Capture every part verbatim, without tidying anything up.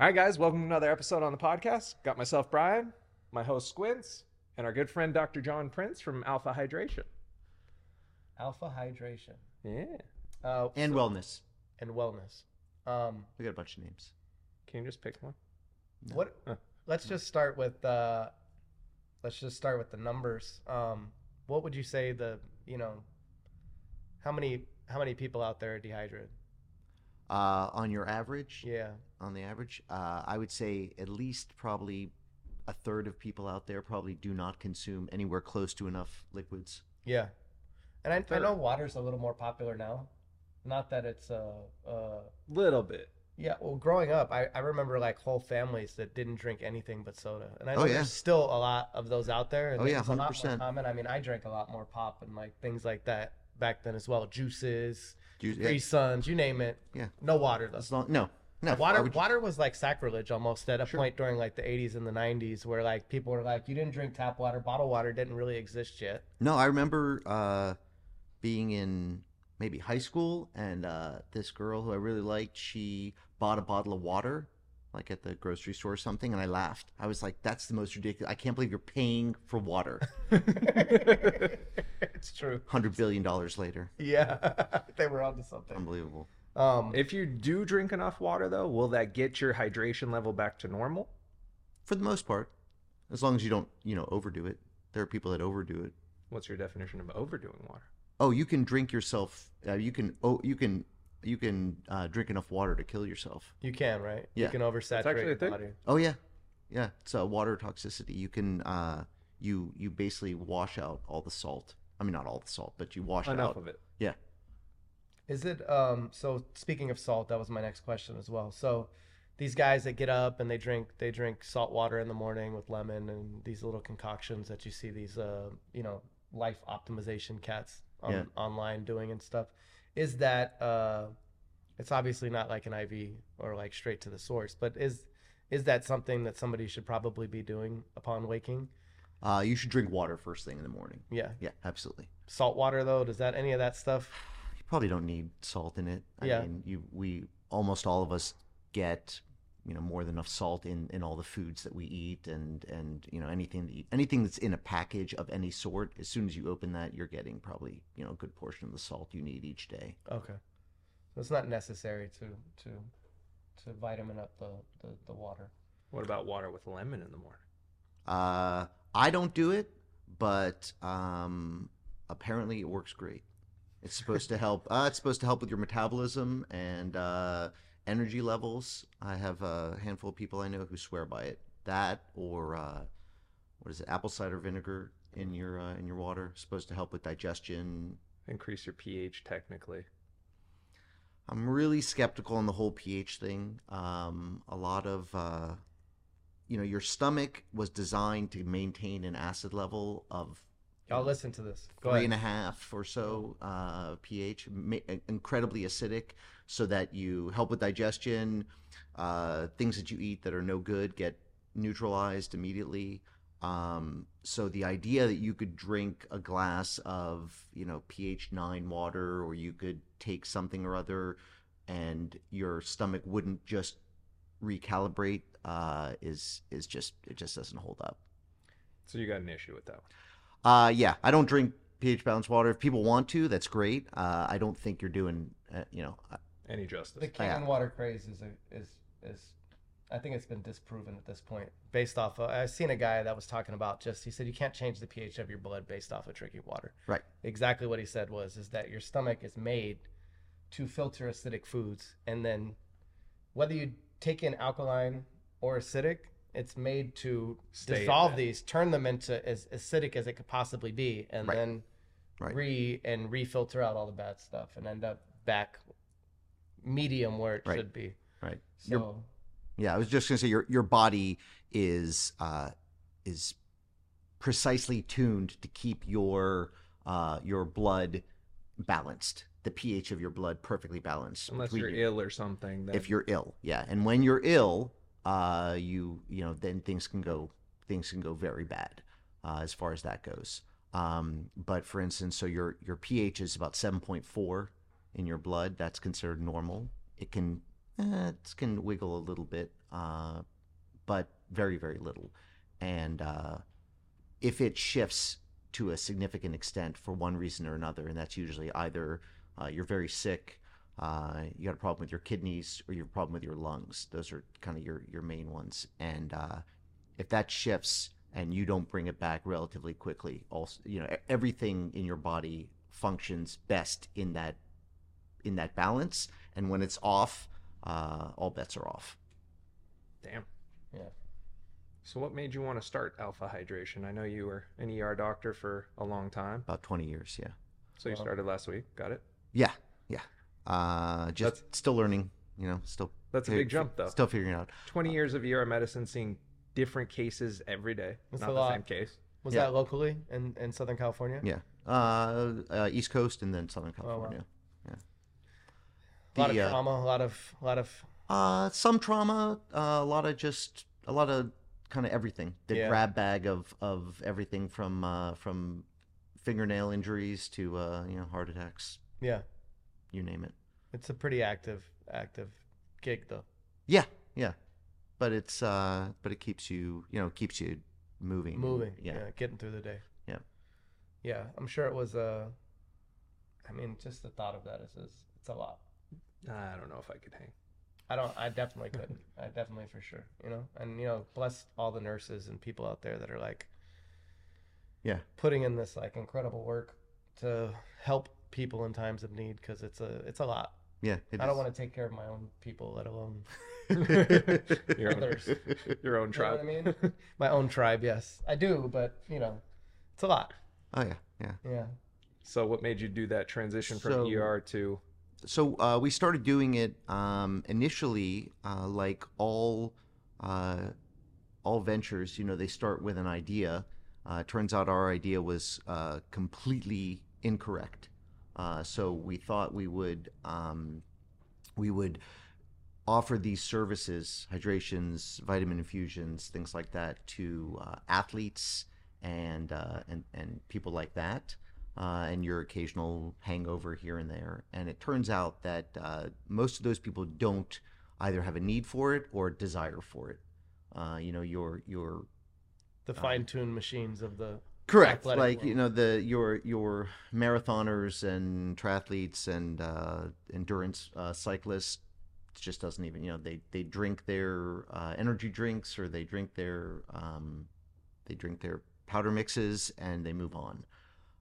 All right, guys, welcome to another episode on the podcast. Got myself, Brian, my host, Squints, and our good friend, Doctor John Prince from Alpha Hydration. Alpha Hydration. Yeah. Uh, and so, wellness. And wellness. Um, we got a bunch of names. Can you just pick one? No. What? Huh. Let's just start with uh, let's just start with the numbers. Um, what would you say the you know how many how many people out there are dehydrated? Uh, on your average, yeah. On the average, uh, I would say at least probably a third of people out there probably do not consume anywhere close to enough liquids. Yeah, and I, I know water's a little more popular now. Not that it's a, a little bit. Yeah, well, growing up, I, I remember like whole families that didn't drink anything but soda, and I know oh, yeah. there's still a lot of those out there. And oh yeah, one hundred percent. It's a lot more common. I mean, I drank a lot more pop and like things like that back then as well. Juices, Juice, Three yeah. Suns, you name it. Yeah. No water though. As long, no, no. Like, water, would... water was like sacrilege almost at a sure. point during like the eighties and the nineties, where like people were like, you didn't drink tap water. Bottled water didn't really exist yet. No, I remember uh, being in maybe high school, and uh, this girl who I really liked, she bought a bottle of water like at the grocery store or something, and I laughed. I was like, that's the most ridiculous. I can't believe you're paying for water. It's true. one hundred billion dollars later. Yeah, they were onto something. Unbelievable. Um, if you do drink enough water, though, will that get your hydration level back to normal? For the most part, as long as you don't, you know, overdo it. There are people that overdo it. What's your definition of overdoing water? Oh, you can drink yourself. Uh, you can. Oh, you can. You can uh, drink enough water to kill yourself. You can, right? Yeah. You can oversaturate the body. Oh yeah, yeah. It's uh, water toxicity. You can. Uh, you you basically wash out all the salt. I mean, not all the salt, but you wash enough out. Enough of it. Yeah. Is it? Um. So speaking of salt, that was my next question as well. So, these guys that get up and they drink they drink salt water in the morning with lemon and these little concoctions that you see these uh you know life optimization cats. On, yeah. online doing and stuff, is that uh it's obviously not like an I V or like straight to the source, but is is that something that somebody should probably be doing upon waking? Uh you should drink water first thing in the morning. Yeah, yeah, absolutely. Salt water though, does that any of that stuff? You probably don't need salt in it. I yeah mean, you we almost all of us get you know more than enough salt in in all the foods that we eat, and and you know anything that you, anything that's in a package of any sort, as soon as you open that, you're getting probably you know a good portion of the salt you need each day. Okay, so it's not necessary to to to vitamin up the the, the water. What about water with lemon in the morning? uh I don't do it, but um apparently it works great. It's supposed to help uh it's supposed to help with your metabolism and uh energy levels. I have a handful of people I know who swear by it. That or uh, what is it? Apple cider vinegar in your uh, in your water, supposed to help with digestion. Increase your pH technically. I'm really skeptical on the whole pH thing. Um, a lot of uh, you know your stomach was designed to maintain an acid level of. Y'all listen to this. Go three ahead. And a half or so uh, pH, incredibly acidic, so that you help with digestion. Uh, things that you eat that are no good get neutralized immediately. Um, so the idea that you could drink a glass of you know pH nine water, or you could take something or other, and your stomach wouldn't just recalibrate uh, is is just it just doesn't hold up. So you got an issue with that one. Uh, yeah, I don't drink pH balanced water. If people want to, that's great. Uh, I don't think you're doing, uh, you know, uh, any justice. The canned water craze is, a, is, is, I think it's been disproven at this point. Based off, of, I've seen a guy that was talking about just, he said you can't change the pH of your blood based off of drinking water. Right. Exactly what he said was, is that your stomach is made to filter acidic foods, and then whether you take in alkaline or acidic, it's made to Stay dissolve these, turn them into as acidic as it could possibly be, and right. then right. re and refilter out all the bad stuff and end up back medium where it right. should be. Right. So, your, yeah, I was just gonna say your your body is uh, is precisely tuned to keep your uh, your blood balanced. The pH of your blood perfectly balanced. Unless you're you. ill or something. Then. If you're ill, yeah, and when you're ill. Uh, you you know then things can go things can go very bad uh, as far as that goes. Um, but for instance, so your your pH is about seven point four in your blood. That's considered normal. It can eh, it can wiggle a little bit, uh, but very, very little. And uh, if it shifts to a significant extent for one reason or another, and that's usually either uh, you're very sick, uh, you got a problem with your kidneys, or you have a problem with your lungs. Those are kind of your, your main ones. And uh, if that shifts and you don't bring it back relatively quickly, also, you know, everything in your body functions best in that in that balance. And when it's off, uh, all bets are off. Damn. Yeah. So what made you want to start Alpha Hydration? I know you were an E R doctor for a long time. About twenty years, yeah. So you um, started last week, got it? Yeah, yeah. Uh, just that's, still learning, you know, still. That's a big jump though. Still figuring out. twenty years of E R medicine, seeing different cases every day. That's not the same case. Was yeah. that locally in, in Southern California? Yeah. Uh, uh, East Coast and then Southern California. Oh, wow. Yeah. A lot the, of trauma, uh, a lot of, a lot of. Uh, some trauma, uh, a lot of just, a lot of, kind of everything, the yeah. grab bag of of everything from uh from fingernail injuries to uh you know, heart attacks, yeah, you name it. It's a pretty active active gig though. Yeah, yeah, but it's uh but it keeps you, you know, keeps you moving moving yeah, yeah getting through the day. Yeah, yeah. I'm sure it was uh I mean, just the thought of that is, is it's a lot. I don't know if I could hang. I don't, I definitely couldn't. I definitely, for sure, you know? And, you know, bless all the nurses and people out there that are, like, yeah, putting in this, like, incredible work to help people in times of need, because it's a, it's a lot. Yeah, it I is. Don't want to take care of my own people, let alone your, own, your own tribe. You know what I mean? My own tribe, yes. I do, but, you know, it's a lot. Oh, yeah, yeah. Yeah. So what made you do that transition from so, E R to... So uh, we started doing it um, initially, uh, like all uh, all ventures, you know, they start with an idea. Uh, turns out our idea was uh, completely incorrect. Uh, so we thought we would um, we would offer these services, hydrations, vitamin infusions, things like that, to uh, athletes and uh, and and people like that. Uh, and your occasional hangover here and there. And it turns out that uh, most of those people don't either have a need for it or desire for it. Uh, you know, your your the fine-tuned uh, machines of the correct, like world. You know, the your your marathoners and triathletes and uh, endurance uh, cyclists just doesn't even, you know, they they drink their uh, energy drinks, or they drink their um, they drink their powder mixes and they move on.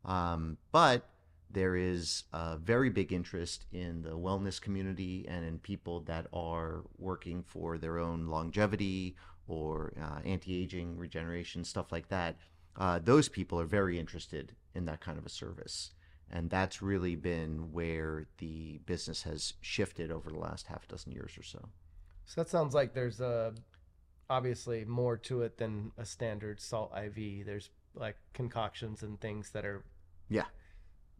Um, but there is a very big interest in the wellness community and in people that are working for their own longevity or uh, anti-aging, regeneration, stuff like that. Uh, those people are very interested in that kind of a service. And that's really been where the business has shifted over the last half dozen years or so. So that sounds like there's uh, obviously more to it than a standard salt I V. There's like concoctions and things that are yeah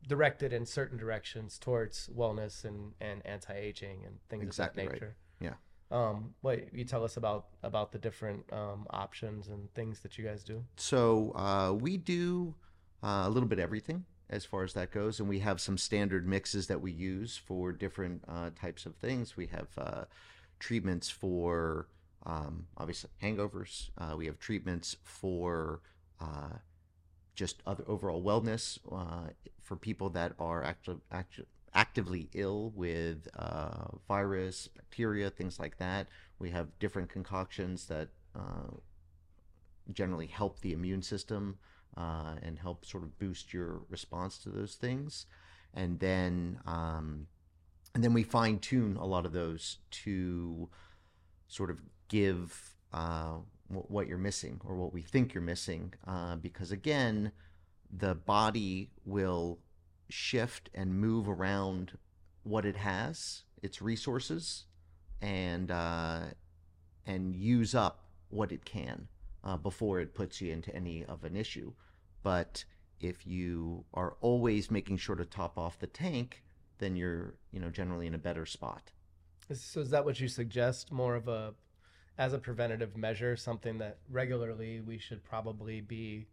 directed in certain directions towards wellness and and anti-aging and things exactly of that nature. Right. Yeah. Um what you tell us about about the different um options and things that you guys do. So uh we do uh, a little bit of everything as far as that goes, and we have some standard mixes that we use for different uh types of things. We have uh treatments for um obviously hangovers. Uh we have treatments for uh just other overall wellness, uh, for people that are active, active, actively ill with uh, virus, bacteria, things like that. We have different concoctions that uh, generally help the immune system uh, and help sort of boost your response to those things. And then, um, and then we fine tune a lot of those to sort of give uh, what you're missing, or what we think you're missing, uh, because again, the body will shift and move around what it has, its resources, and uh, and use up what it can uh, before it puts you into any of an issue. But if you are always making sure to top off the tank, then you're, you know, generally in a better spot. So is that what you suggest, more of a as a preventative measure, something that regularly we should probably be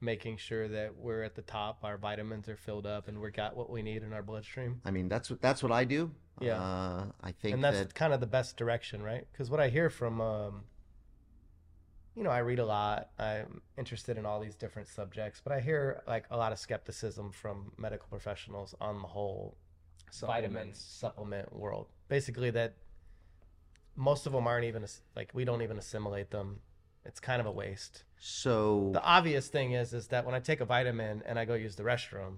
making sure that we're at the top, our vitamins are filled up, and we got what we need in our bloodstream. I mean, that's what that's what I do. Yeah, uh, I think, and that's that... kind of the best direction, right? Because what I hear from, um, you know, I read a lot. I'm interested in all these different subjects, but I hear like a lot of skepticism from medical professionals on the whole vitamin supplement world. Basically, that most of them aren't even like we don't even assimilate them. It's kind of a waste. So the obvious thing is, is that when I take a vitamin and I go use the restroom,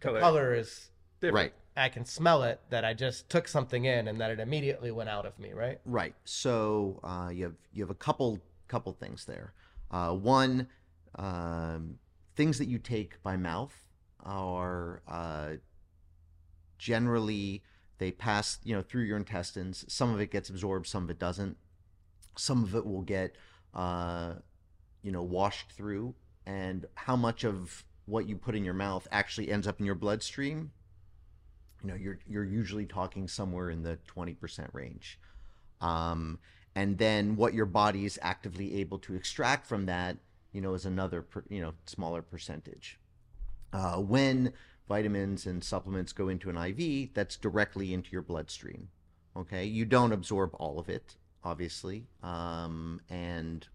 color, the color is different. Right. I can smell it, that I just took something in and that it immediately went out of me. Right. Right. So uh, you have, you have a couple, couple things there. Uh, one, um, things that you take by mouth are uh, generally they pass, you know, through your intestines. Some of it gets absorbed, some of it doesn't. Some of it will get, uh, you know, washed through, and how much of what you put in your mouth actually ends up in your bloodstream, you know, you're you're usually talking somewhere in the twenty percent range. Um, and then what your body is actively able to extract from that, you know, is another, per, you know, smaller percentage. Uh, when vitamins and supplements go into an I V, that's directly into your bloodstream, okay? You don't absorb all of it, obviously, um, and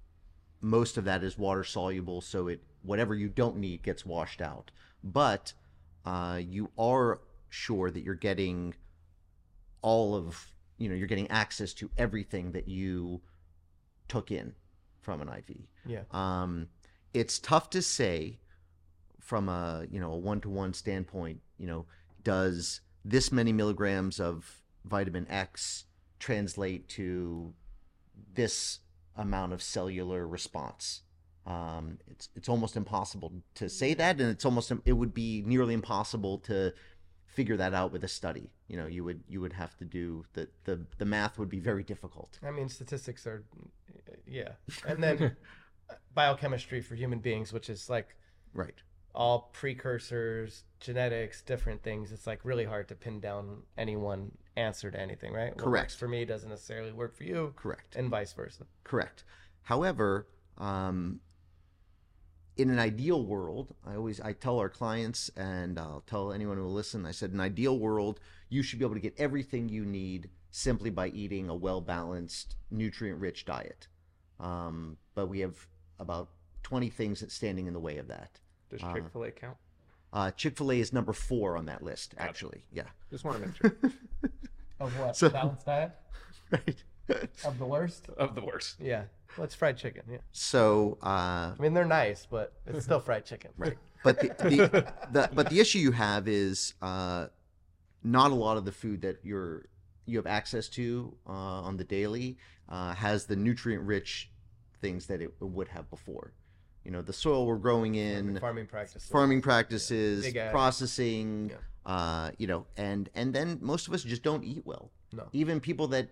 most of that is water soluble, so it whatever you don't need gets washed out. But uh, you are sure that you're getting all of, you know, you're getting access to everything that you took in from an I V. Yeah. Um, it's tough to say from a, you know, a one-to-one standpoint, you know, does this many milligrams of vitamin X translate to this amount of cellular response? Um, it's it's almost impossible to say that, and it's almost it would be nearly impossible to figure that out with a study. You know, you would you would have to do the the the math would be very difficult. I mean, statistics are, yeah, and then biochemistry for human beings, which is like right all precursors, genetics, different things. It's like really hard to pin down any one answer to anything, right? Correct. What works for me doesn't necessarily work for you. Correct. And vice versa. Correct. However, um, in an ideal world, I always, I tell our clients, and I'll tell anyone who will listen, I said, in an ideal world, you should be able to get everything you need simply by eating a well-balanced, nutrient-rich diet. Um, but we have about twenty things standing in the way of that. Does Chick-fil-A uh, count? Uh, Chick-fil-A is number four on that list, actually. Yeah. Just want to make sure. Of what? So, balanced diet? Right. Of the worst? Of the worst. Yeah. Well, it's fried chicken, yeah. So, uh... I mean, they're nice, but it's still fried chicken. Right. But the, the, the but the issue you have is uh, not a lot of the food that you're, you have access to uh, on the daily uh, has the nutrient-rich things that it would have before. You know, the soil we're growing in, farming practices, farming practices, yeah. processing, yeah. uh, you know, and, and then most of us just don't eat well. No. Even people that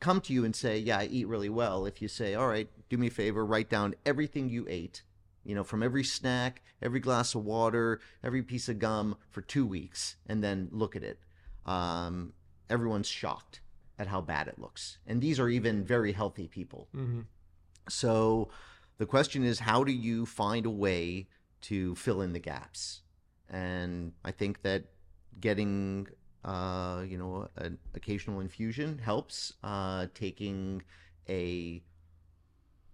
come to you and say, yeah, I eat really well. If you say, all right, do me a favor, write down everything you ate, you know, from every snack, every glass of water, every piece of gum for two weeks, and then look at it. Um, everyone's shocked at how bad it looks. And these are even very healthy people. Mm-hmm. So... the question is, how do you find a way to fill in the gaps? And I think that getting, uh, you know, an occasional infusion helps. Uh, taking a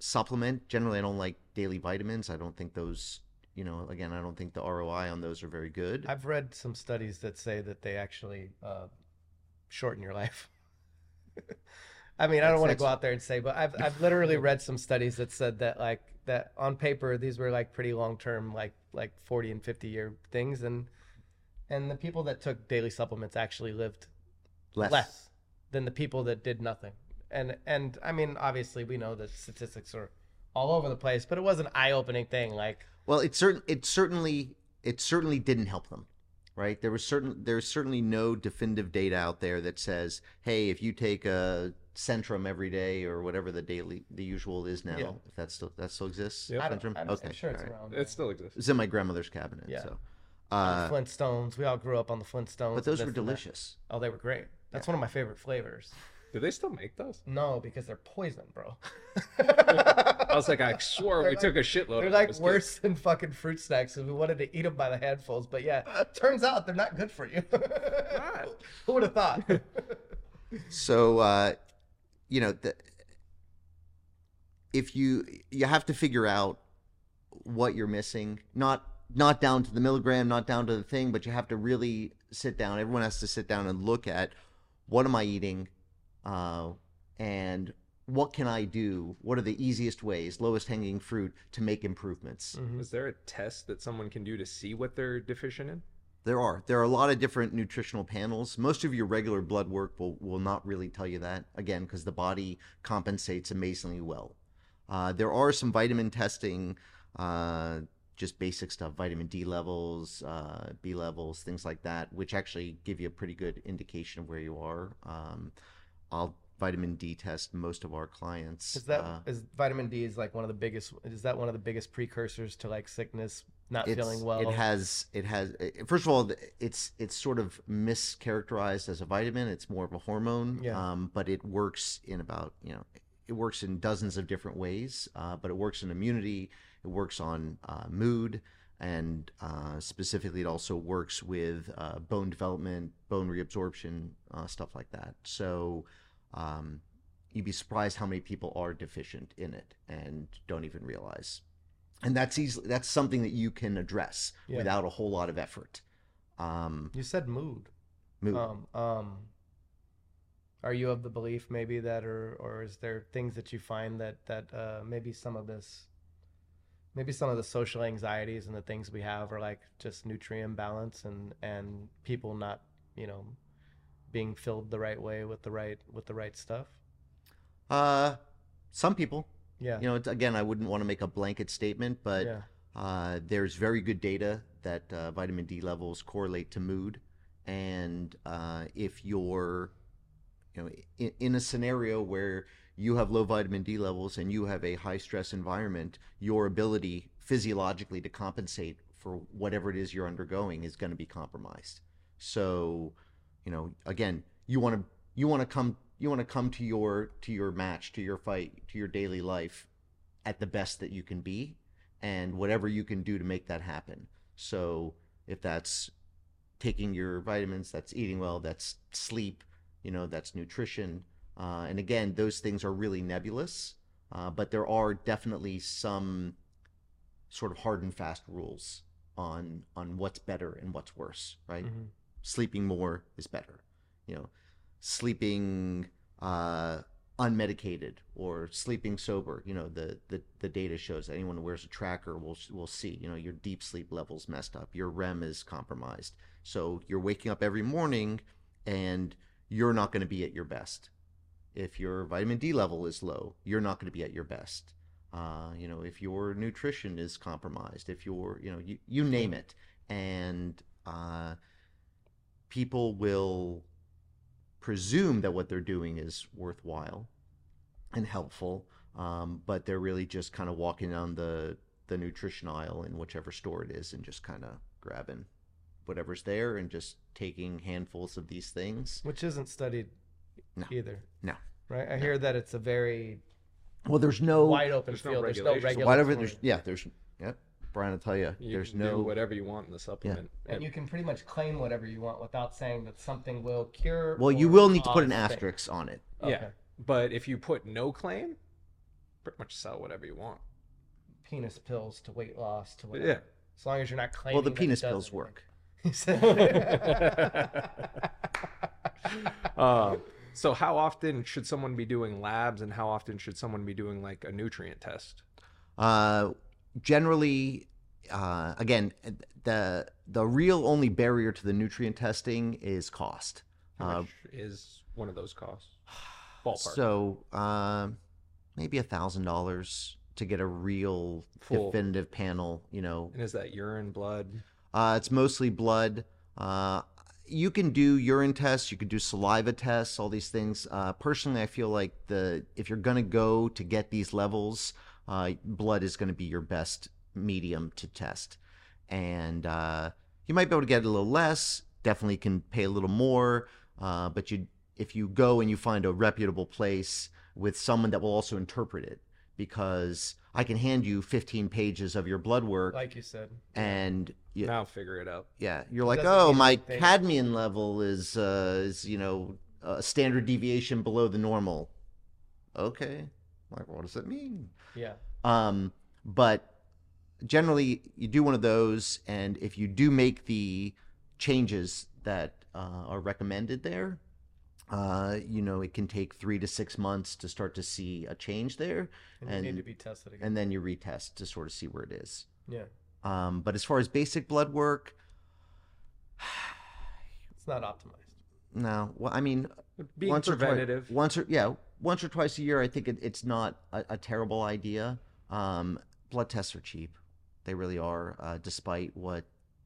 supplement, generally I don't like daily vitamins. I don't think those, you know, again, I don't think the R O I on those are very good. I've read some studies that say that they actually uh, shorten your life. I mean, I don't want to go out there and say, but I've I've literally read some studies that said that like that on paper these were like pretty long term, like like forty and fifty year things, and and the people that took daily supplements actually lived less, less than the people that did nothing. And and I mean, obviously we know that statistics are all over the place, but it was an eye opening thing. Like, well, it certain it certainly it certainly didn't help them. Right. There was certain there's certainly no definitive data out there that says, hey, if you take a Centrum every day or whatever the daily the usual is now, yeah. if that's still that still exists. Yep. Centrum? I'm, okay. I'm sure it's right. around. It still exists. It's in my grandmother's cabinet. Yeah. So uh, Flintstones. We all grew up on the Flintstones. But those were delicious. Oh, they were great. That's yeah. one of my favorite flavors. Do they still make those? No, because they're poison, bro. I was like, I swore they're we like, took a shitload. They're like worse than fucking fruit snacks because we wanted to eat them by the handfuls. But yeah, turns out they're not good for you. Who would have thought? So, uh, you know, the, if you you have to figure out what you're missing, not not down to the milligram, not down to the thing, but you have to really sit down. Everyone has to sit down and look at what am I eating, uh, and what can I do? What are the easiest ways, lowest hanging fruit to make improvements? Mm-hmm. Is there a test that someone can do to see what they're deficient in? There are. There are a lot of different nutritional panels. Most of your regular blood work will, will not really tell you that, again, because the body compensates amazingly well. Uh, there are some vitamin testing, uh, just basic stuff, vitamin D levels, uh, B levels, things like that, which actually give you a pretty good indication of where you are. Um, I'll vitamin D test most of our clients. Is that uh, is vitamin D is like one of the biggest? Is that one of the biggest precursors to like sickness, not feeling well? It has. It has. It, first of all, it's it's sort of mischaracterized as a vitamin. It's more of a hormone. Yeah. Um, but it works in about you know it works in dozens of different ways. Uh, but it works in immunity. It works on uh, mood, and uh, specifically, it also works with uh, bone development, bone reabsorption, uh, stuff like that. So. Um, you'd be surprised how many people are deficient in it and don't even realize. And that's easily, that's something that you can address yeah. without a whole lot of effort. Um, you said mood. Mood. Um, um, are you of the belief maybe that, or, or is there things that you find that, that, uh, maybe some of this, maybe some of the social anxieties and the things we have are like just nutrient balance and, and people not, you know, being filled the right way with the right with the right stuff? Uh, some people. Yeah. You know, it's, again, I wouldn't want to make a blanket statement, but yeah. uh, there's very good data that uh, vitamin D levels correlate to mood, and uh, if you're, you know, in, in a scenario where you have low vitamin D levels and you have a high stress environment, your ability physiologically to compensate for whatever it is you're undergoing is going to be compromised. So. You know, again, you want to you want to come you want to come to your to your match, to your fight, to your daily life at the best that you can be, and whatever you can do to make that happen. So if that's taking your vitamins, that's eating well, that's sleep, you know, that's nutrition. Uh, and again, those things are really nebulous, uh, but there are definitely some sort of hard and fast rules on on what's better and what's worse, right? Mm-hmm. Sleeping more is better, you know, sleeping uh, unmedicated or sleeping sober. You know, the, the, the data shows that anyone who wears a tracker will will see, you know, your deep sleep level's messed up, your REM is compromised. So you're waking up every morning and you're not going to be at your best. If your vitamin D level is low, you're not going to be at your best. Uh, you know, if your nutrition is compromised, if you're, you know, you, you name it. And, uh, people will presume that what they're doing is worthwhile and helpful, um, but they're really just kind of walking down the, the nutrition aisle in whichever store it is and just kind of grabbing whatever's there and just taking handfuls of these things. Which isn't studied no. either. No. Right? I no. hear that it's a very well, there's no wide open there's field. No there's no regulation. Whatever, there's, yeah, there's... Yep. Brian, I'll tell you, you there's no do whatever you want in the supplement, yeah. and you can pretty much claim whatever you want without saying that something will cure. Well, you will need to put an asterisk on it. Okay. Yeah, but if you put no claim, pretty much sell whatever you want. Penis pills to weight loss to whatever. Yeah, as long as you're not claiming. Well, the penis pills anything. Work. uh, so, how often should someone be doing labs, and how often should someone be doing like a nutrient test? Uh. Generally, uh, again, the the real only barrier to the nutrient testing is cost. How much uh, is one of those costs? Ballpark. So uh, maybe a thousand dollars to get a real full definitive panel. You know, and is that urine, blood? Uh, it's mostly blood. Uh, you can do urine tests, you can do saliva tests, all these things. Uh, personally, I feel like the if you're gonna go to get these levels. Uh, blood is going to be your best medium to test. And uh, you might be able to get a little less, definitely can pay a little more, uh, but you, if you go and you find a reputable place with someone that will also interpret it, because I can hand you fifteen pages of your blood work. Like you said. And you, I'll figure it out. Yeah. You're it like, oh, my anything. cadmium level is, uh, is, you know, a standard deviation below the normal. Okay. Like, what does that mean? Yeah. Um, but generally you do one of those. And if you do make the changes that uh, are recommended there, Uh, you know, it can take three to six months to start to see a change there. And, and you need to be tested again. And then you retest to sort of see where it is. Yeah. Um, but as far as basic blood work, it's not optimized. No. Well, I mean, being once preventative. Or twi- once or, yeah, once or twice a year, I think it, it's not a, a terrible idea. Um, blood tests are cheap. They really are, uh, despite what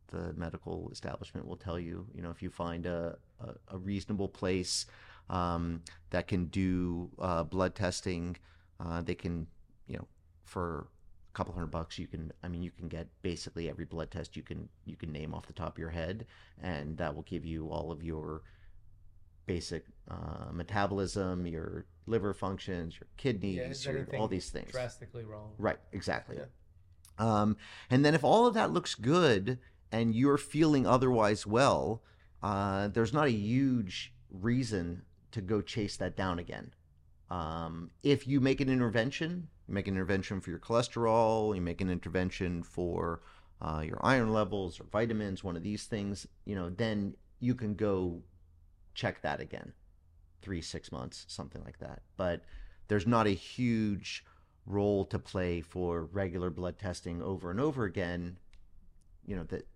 the medical establishment will tell you. You know, if you find a, a, a reasonable place um, that can do uh, blood testing, uh, they can, you know, for a couple hundred bucks, you can, I mean, you can get basically every blood test you can, you can name off the top of your head, and that will give you all of your basic uh, metabolism, your liver functions, your kidneys, yeah, your, all these things. Drastically wrong. Right, exactly. Yeah. Um, and then if all of that looks good, and you're feeling otherwise well, uh, there's not a huge reason to go chase that down again. Um, if you make an intervention, you make an intervention for your cholesterol, you make an intervention for uh, your iron levels or vitamins, one of these things, you know, then you can go check that again, three, six months, something like that. But there's not a huge role to play for regular blood testing over and over again. You know, that,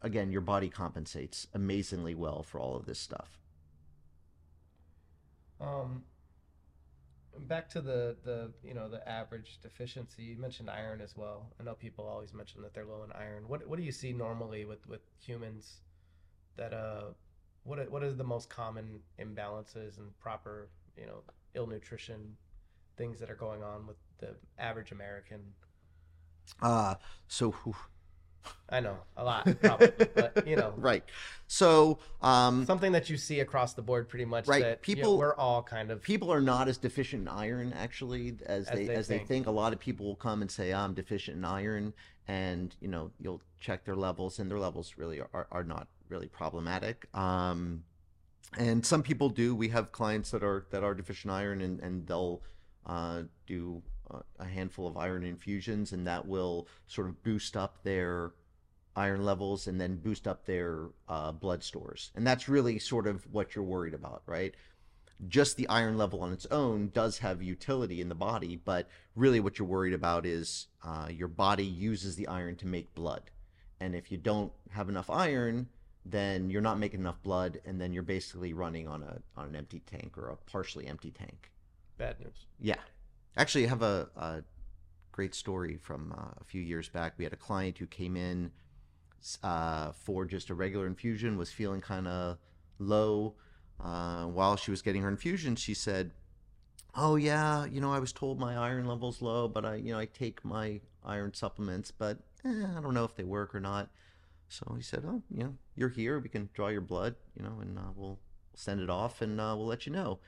again, your body compensates amazingly well for all of this stuff. Um, back to the, the, you know, the average deficiency, you mentioned iron as well. I know people always mention that they're low in iron. What what do you see normally with, with humans that, uh, what, what are the most common imbalances and proper, you know, ill nutrition things that are going on with the average American? Uh, so who... I know a lot, probably, but you know, right. So um, something that you see across the board, pretty much, right? That, people, you know, we're all kind of people are not as deficient in iron actually as, as they, they as think. they think. A lot of people will come and say, oh, "I'm deficient in iron," and you know, you'll check their levels, and their levels really are are not really problematic. Um, and some people do. We have clients that are that are deficient in iron, and and they'll uh, do. a handful of iron infusions, and that will sort of boost up their iron levels and then boost up their uh, blood stores. And that's really sort of what you're worried about, right? Just the iron level on its own does have utility in the body, but really what you're worried about is uh, your body uses the iron to make blood. And if you don't have enough iron, then you're not making enough blood, and then you're basically running on a on an empty tank or a partially empty tank. Bad news. Yeah. Actually, I have a, a great story from uh, a few years back. We had a client who came in uh, for just a regular infusion, was feeling kind of low. Uh, while she was getting her infusion, she said, oh, yeah, you know, I was told my iron level's low, but I, you know, I take my iron supplements, but eh, I don't know if they work or not. So he said, oh, you know, you're here. We can draw your blood, you know, and uh, we'll send it off, and uh, we'll let you know.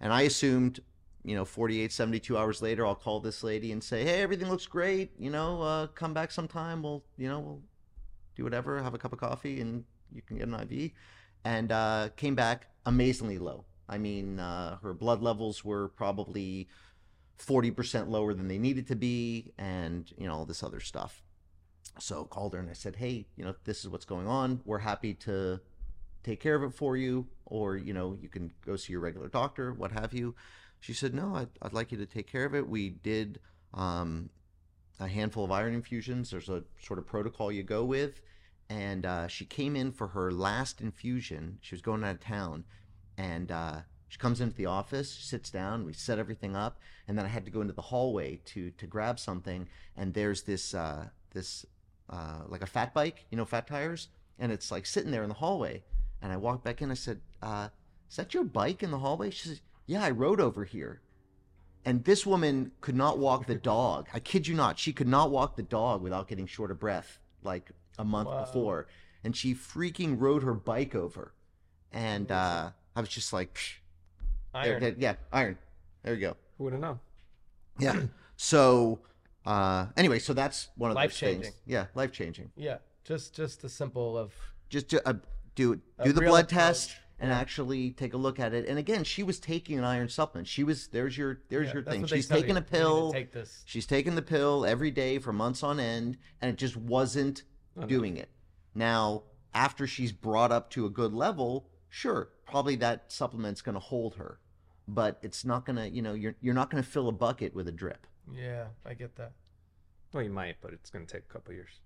And I assumed, you know, forty-eight, seventy-two hours later, I'll call this lady and say, hey, everything looks great. You know, uh, come back sometime. We'll, you know, we'll do whatever, have a cup of coffee, and you can get an I V. And uh, came back amazingly low. I mean, uh, her blood levels were probably forty percent lower than they needed to be, and, you know, all this other stuff. So called her and I said, hey, you know, this is what's going on. We're happy to take care of it for you, or, you know, you can go see your regular doctor, what have you. She said, no, I'd, I'd like you to take care of it. We did um, a handful of iron infusions. There's a sort of protocol you go with. And uh, she came in for her last infusion. She was going out of town. And uh, she comes into the office, sits down. We set everything up. And then I had to go into the hallway to to grab something. And there's this, uh, this uh, like a fat bike, you know, fat tires. And it's like sitting there in the hallway. And I walked back in. I said, uh, is that your bike in the hallway? She said, yeah, I rode over here. And this woman could not walk the dog. I kid you not. She could not walk the dog without getting short of breath like a month wow. before. And she freaking rode her bike over. And uh, I was just like, iron. There, there, yeah, iron. There you go. Who would have known? Yeah. So uh, anyway, so that's one of those things. Yeah, life changing. Yeah, just just the simple of just do uh, do, do the blood test and actually take a look at it. And again, she was taking an iron supplement. She was there's your there's yeah, your thing. She's taking a pill. Take this. She's taking the pill every day for months on end, and it just wasn't enough. doing it. Now, after she's brought up to a good level, sure, probably that supplement's going to hold her, but it's not going to, you know, you're, you're not going to fill a bucket with a drip. Yeah, I get that. Well, you might, but it's going to take a couple of years.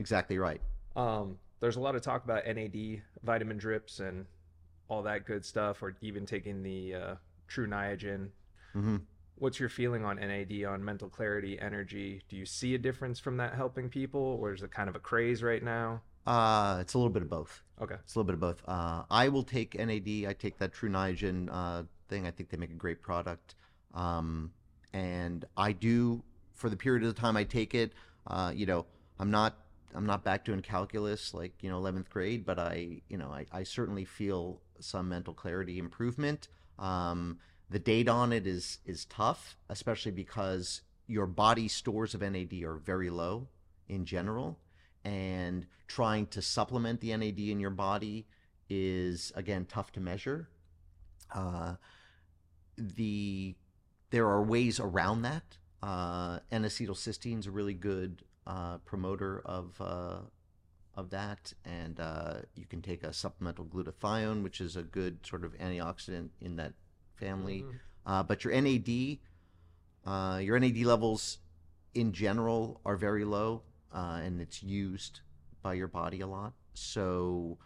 Exactly right. Um, there's a lot of talk about N A D, vitamin drips, and all that good stuff, or even taking the uh, Tru Niagen. Mm-hmm. What's your feeling on N A D, on mental clarity, energy? Do you see a difference from that helping people, or is it kind of a craze right now? Uh, it's a little bit of both. Okay. It's a little bit of both. Uh, I will take N A D. I take that Tru Niagen uh, thing. I think they make a great product. Um, and I do, for the period of the time I take it, uh, you know, I'm not, I'm not back doing calculus like, you know, eleventh grade, but I, you know, I, I certainly feel some mental clarity improvement. Um, the date on it is, is tough, especially because your body stores of N A D are very low in general. And trying to supplement the N A D in your body is, again, tough to measure. Uh, the there are ways around that. Uh, N-acetylcysteine is a really good uh, promoter of uh, of that, and uh, you can take a supplemental glutathione, which is a good sort of antioxidant in that family. Mm-hmm. Uh, but your N A D, uh, your N A D levels in general are very low. Uh, and it's used by your body a lot. So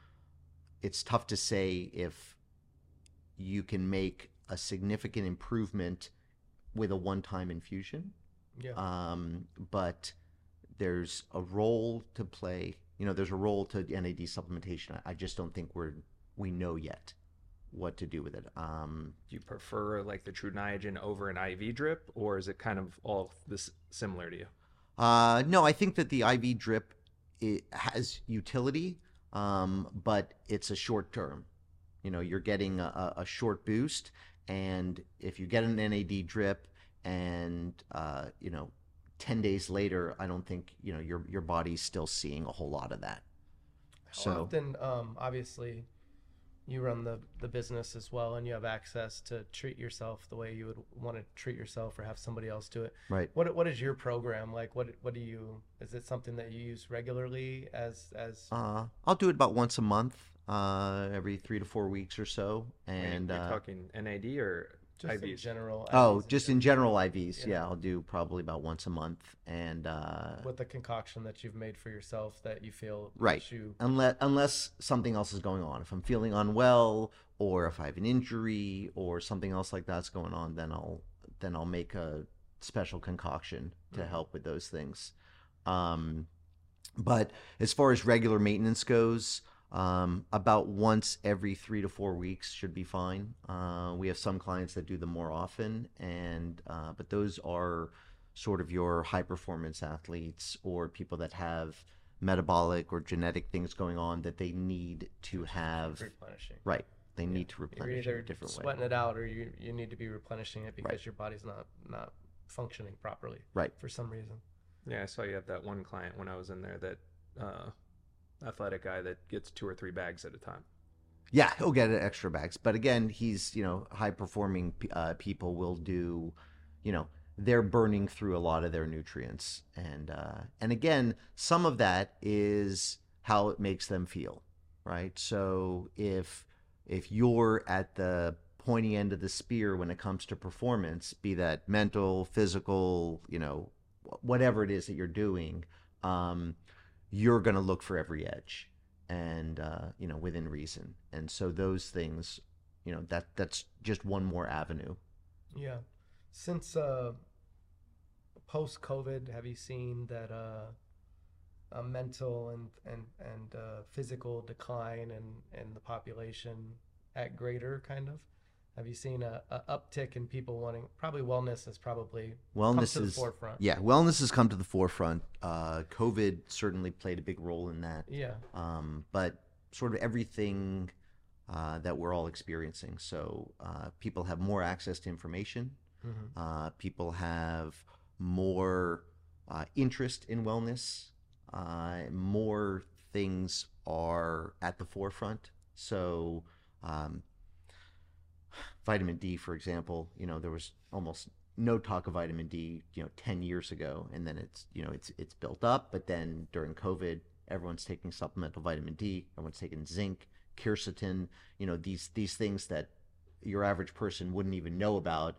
it's tough to say if you can make a significant improvement with a one-time infusion. Yeah. Um, but there's a role to play. You know, there's a role to N A D supplementation. I, I just don't think we're, we know yet what to do with it. Um, do you prefer like the Tru Niagen over an I V drip, or is it kind of all this similar to you? Uh, no, I think that the I V drip it has utility, um, but it's a short term. You know, you're getting a, a short boost, and if you get an N A D drip and, uh, you know, ten days later, I don't think, you know, your your body's still seeing a whole lot of that. So then, um, obviously, you run the, the business as well, and you have access to treat yourself the way you would want to treat yourself or have somebody else do it. Right. What What is your program like? What What do you? Is it something that you use regularly? As as uh, I'll do it about once a month, uh, every three to four weeks or so. And you're uh, talking N A D or just I Vs? In general. Oh, I Vs just in general, in general I Vs. Yeah. yeah, I'll do probably about once a month, and uh, with a concoction that you've made for yourself that you feel right. You... Unless unless something else is going on. If I'm feeling unwell, or if I have an injury, or something else like that's going on, then I'll then I'll make a special concoction to mm. help with those things. Um, but as far as regular maintenance goes. Um, about once every three to four weeks should be fine. Uh, we have some clients that do them more often, and uh, but those are sort of your high-performance athletes or people that have metabolic or genetic things going on that they need to have. Replenishing. Right. They yeah. need to replenish it a different way. You're either sweating it out or you, you need to be replenishing it because right. your body's not, not functioning properly right. for some reason. Yeah, I saw you have that one client when I was in there that uh, – athletic guy that gets two or three bags at a time. Yeah, he'll get extra bags. But again, he's, you know, high performing uh, people will do, you know, they're burning through a lot of their nutrients. And, uh, and again, some of that is how it makes them feel, right? So if, if you're at the pointy end of the spear when it comes to performance, be that mental, physical, you know, whatever it is that you're doing, um, you're going to look for every edge and, uh, you know, within reason. And so those things, you know, that that's just one more avenue. Yeah. Since uh, post-COVID, have you seen that uh, a mental and and, and uh, physical decline in, in the population at greater kind of? Have you seen a, a uptick in people wanting? Probably wellness has probably wellness come to the is, forefront. Yeah, wellness has come to the forefront. Uh, COVID certainly played a big role in that. Yeah. Um, but sort of everything uh, that we're all experiencing. So uh, people have more access to information. Mm-hmm. Uh, people have more uh, interest in wellness. Uh, more things are at the forefront. So um, vitamin D, for example, you know, there was almost no talk of vitamin D, you know, ten years ago. And then it's, you know, it's, it's built up. But then during COVID, everyone's taking supplemental vitamin D. Everyone's taking zinc, quercetin, you know, these, these things that your average person wouldn't even know about.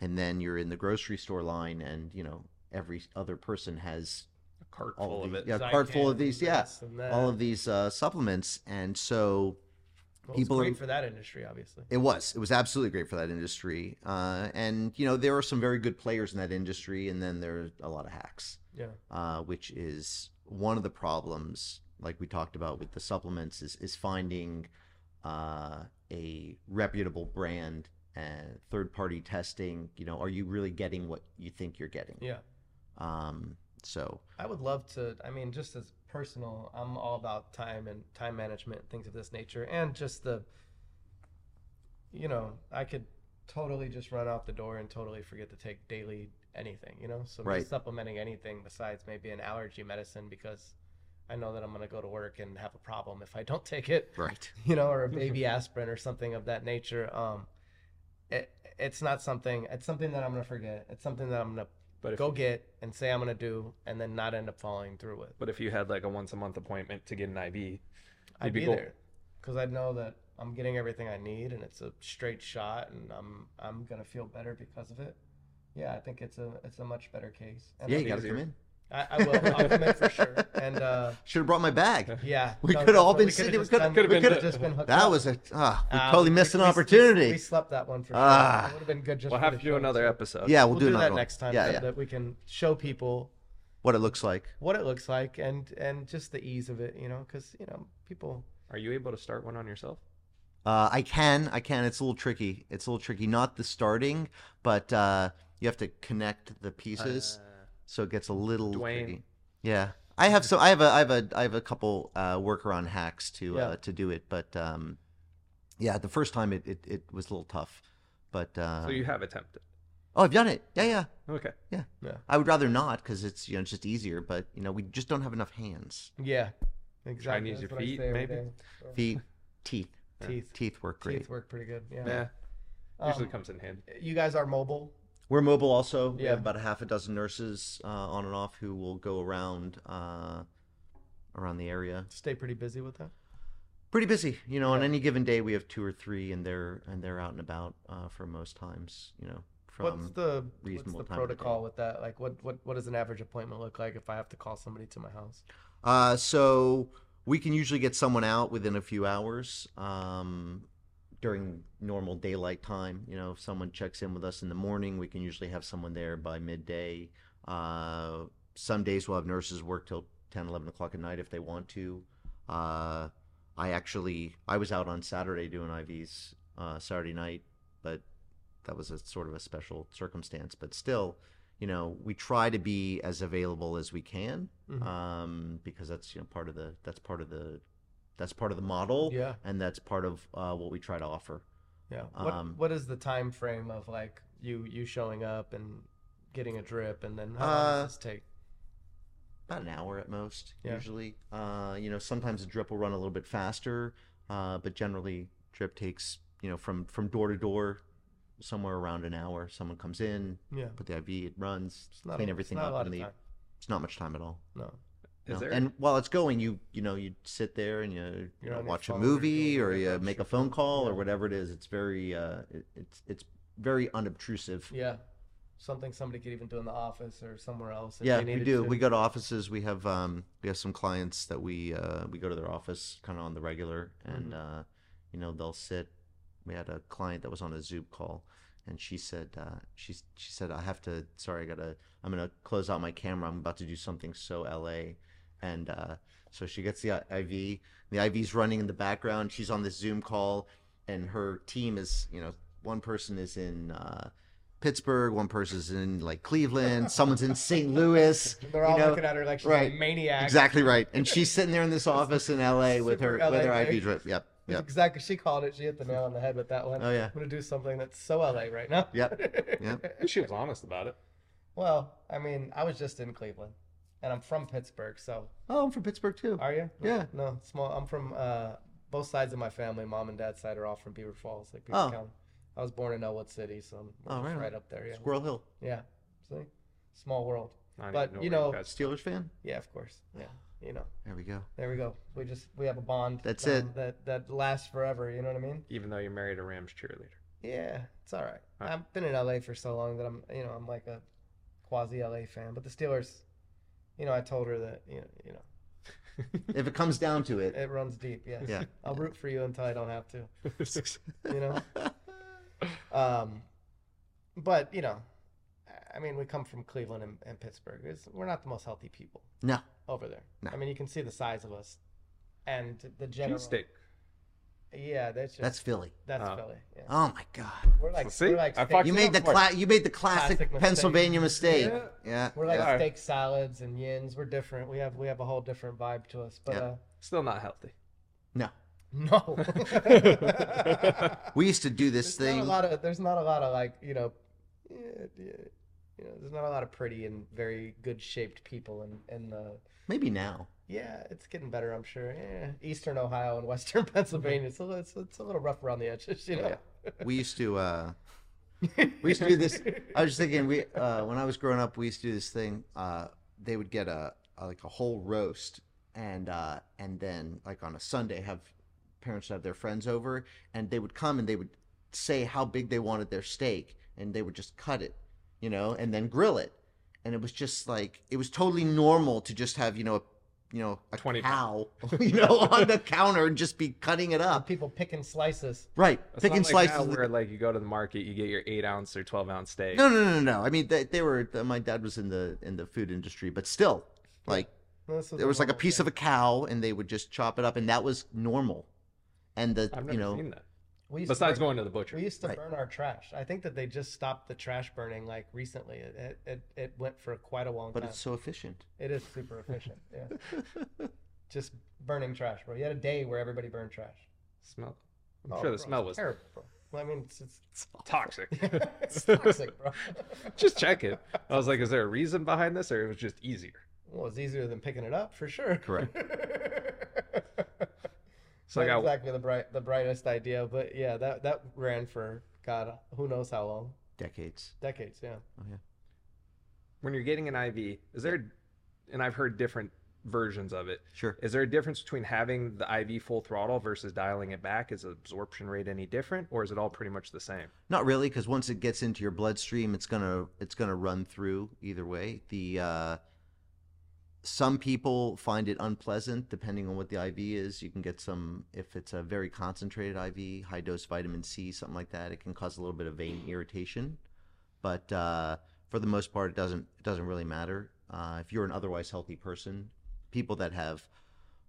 And then you're in the grocery store line and, you know, every other person has a cart full of it. Yeah, a cart full of these, yeah, all of these uh, supplements. And so well, people great are, for that industry, obviously. It was. It was absolutely great for that industry. Uh, and, you know, there are some very good players in that industry. And then there's a lot of hacks, yeah, uh, which is one of the problems, like we talked about with the supplements, is, is finding uh, a reputable brand and third-party testing. You know, are you really getting what you think you're getting? Yeah. Um, so I would love to, I mean, just as personal, I'm all about time and time management, things of this nature. And just the, you know, I could totally just run out the door and totally forget to take daily anything, you know, so right. I'm supplementing anything besides maybe an allergy medicine, because I know that I'm going to go to work and have a problem if I don't take it. Right. You know, or a baby aspirin or something of that nature. Um, it, it's not something, it's something that I'm going to forget. It's something that I'm going to But go you, get and say I'm going to do and then not end up following through with. But if you had like a once a month appointment to get an I V, I'd be, be there, because I'd know that I'm getting everything I need and it's a straight shot and I'm I'm going to feel better because of it. Yeah, I think it's a it's a much better case. And yeah, you got to come in. I, I will. I'll come in for sure. And uh, should have brought my bag. Yeah, we could have all been sitting. We could have just been hooked. That up. was a uh, we um, totally missed we, an opportunity. We, we slept that one for sure. Uh, it would have been good. Just we'll for have to do show, another so. episode. Yeah, we'll, we'll do, do another that one. next time. Yeah, so yeah. That we can show people what it looks like, what it looks like, and and just the ease of it. You know, because you know people. Are you able to start one on yourself? Uh, I can. I can. It's a little tricky. It's a little tricky. Not the starting, but uh, you have to connect the pieces. Uh, So it gets a little tricky. Yeah, I have so I have a I have a I have a couple uh, workaround hacks to yeah. uh, to do it, but um, yeah, the first time it, it, it was a little tough, but uh, so you have attempted. Oh, I've done it. Yeah, yeah. Okay. Yeah. Yeah. I would rather not, because it's you know it's just easier, but you know we just don't have enough hands. Yeah, exactly. Chinese your feet maybe. Day, so. Feet, teeth, yeah. teeth, teeth work great. Teeth work pretty good. Yeah. yeah. Um, Usually comes in handy. You guys are mobile. We're mobile also. Yeah. We have about a half a dozen nurses uh, on and off who will go around uh, around the area. Stay pretty busy with that? Pretty busy. You know, yeah. on any given day we have two or three, and they're and they're out and about uh, for most times, you know, from what's the, reasonable what's the protocol with that? Like what, what, what does an average appointment look like if I have to call somebody to my house? Uh, so we can usually get someone out within a few hours. Um During normal daylight time, you know, if someone checks in with us in the morning, we can usually have someone there by midday. Uh, some days we'll have nurses work till ten, eleven o'clock at night if they want to. Uh, I actually, I was out on Saturday doing I Vs uh, Saturday night, but that was a sort of a special circumstance. But still, you know, we try to be as available as we can, mm-hmm. um, because that's, you know, part of the, that's part of the, That's part of the model, yeah. and that's part of uh, what we try to offer. Yeah. What um, What is the time frame of like you you showing up and getting a drip, and then how long uh, does this take? About an hour at most, yeah. usually. Uh, you know, sometimes the drip will run a little bit faster, uh, but generally drip takes you know from from door to door, somewhere around an hour. Someone comes in, yeah. put the I V, it runs, clean a, everything up, and leave. It's not much time at all. No. No. There... And while it's going, you you know you sit there and you, you know, watch a movie or you make a phone call yeah. or whatever it is. It's very uh, it, it's it's very unobtrusive. Yeah, something somebody could even do in the office or somewhere else. If yeah, they we do. To. We go to offices. We have um we have some clients that we uh, we go to their office kind of on the regular, and mm-hmm. uh, you know they'll sit. We had a client that was on a Zoom call. And she said, uh, she, she said, I have to, sorry, I gotta, I'm gonna close out my camera. I'm about to do something so L A. And uh, so she gets the I V. The I V's running in the background. She's on this Zoom call, and her team is, you know, one person is in uh, Pittsburgh, one person's in like Cleveland, someone's in Saint Louis. They're all you know? looking at her like she's right. a maniac. Exactly right. And she's sitting there in this office in L A with her, L A with her I V drip. Yep. Yep. Exactly. She called it. She hit the nail on the head with that one. Oh, yeah. I'm going to do something that's so L A right now. Yep. Yep. She was honest about it. Well, I mean, I was just in Cleveland, and I'm from Pittsburgh, so. Oh, I'm from Pittsburgh, too. Are you? No, yeah. No, small. I'm from uh, both sides of my family. Mom and dad's side are all from Beaver Falls, like Beaver oh. County. I was born in Elwood City, so I'm oh, right, right up there. Yeah. Squirrel Hill. Yeah. See? Small world. I but, know you know. Steelers fan? Yeah, of course. Yeah. You know, there we go. There we go. We just we have a bond. That's um, it. That that lasts forever. You know what I mean? Even though you married a Rams cheerleader. Yeah, it's all right. Huh. I've been in L A for so long that I'm you know I'm like a quasi L A fan. But the Steelers, you know, I told her that you know, you know. If it comes down to it, it runs deep. Yeah. Yeah. I'll root for you until I don't have to. You know. Um, but you know, I mean, we come from Cleveland and, and Pittsburgh. It's, we're not the most healthy people. No. Over there. No. I mean, you can see the size of us and the general. Cheesesteak. Yeah, that's just, that's Philly. That's uh, Philly. Yeah. Oh my God. We're like, see, we're like I you made the cla- you made the classic, classic Pennsylvania mistake. mistake. Yeah. yeah. We're like yeah. steak salads and yins. We're different. We have we have a whole different vibe to us, but yeah. uh, still not healthy. No. No. We used to do this there's thing. Not a lot of, there's not a lot of like, you know, yeah, yeah. You know, there's not a lot of pretty and very good-shaped people in, in the... Maybe now. Yeah, it's getting better, I'm sure. Yeah. Eastern Ohio and western Pennsylvania, so it's, it's a little rough around the edges, you know? Yeah. We used to... Uh, we used to do this... I was just thinking, we uh, when I was growing up, we used to do this thing. Uh, they would get a, a like a whole roast, and uh, and then, like, on a Sunday, have parents have their friends over, and they would come and they would say how big they wanted their steak, and they would just cut it. You know, and then grill it, and it was just like it was totally normal to just have you know, a, you know, a cow, you know, on the counter and just be cutting it up. People picking slices, right? It's picking not like slices. Now where like you go to the market, you get your eight ounce or twelve ounce steak. No, no, no, no. no. I mean, they, they were. My dad was in the in the food industry, but still, like well, was there was like a piece thing. of a cow, and they would just chop it up, and that was normal. And the I've never you know. Seen that. Besides to burn, going to the butcher. We used to right. burn our trash. I think that they just stopped the trash burning like recently. It it, it went for quite a long but time. But it's so efficient. It is super efficient. Yeah. Just burning trash, bro. You had a day where everybody burned trash. Smell. I'm oh, sure the bro, smell was terrible, bro. Well, I mean, it's, it's, it's toxic. It's toxic, bro. Just check it. I was like, is there a reason behind this, or it was just easier? Well, it's easier than picking it up for sure. Correct. So Not I got, exactly the bright, the brightest idea, but yeah, that that ran for God, who knows how long. Decades. Decades, yeah. Oh yeah. When you're getting an I V, is there, and I've heard different versions of it. Sure. Is there a difference between having the I V full throttle versus dialing it back? Is the absorption rate any different, or is it all pretty much the same? Not really, because once it gets into your bloodstream, it's gonna it's gonna run through either way. The uh, Some people find it unpleasant, depending on what the I V is. You can get some, if it's a very concentrated I V, high-dose vitamin C, something like that, it can cause a little bit of vein irritation. But uh, for the most part, it doesn't it doesn't really matter. Uh, if you're an otherwise healthy person, people that have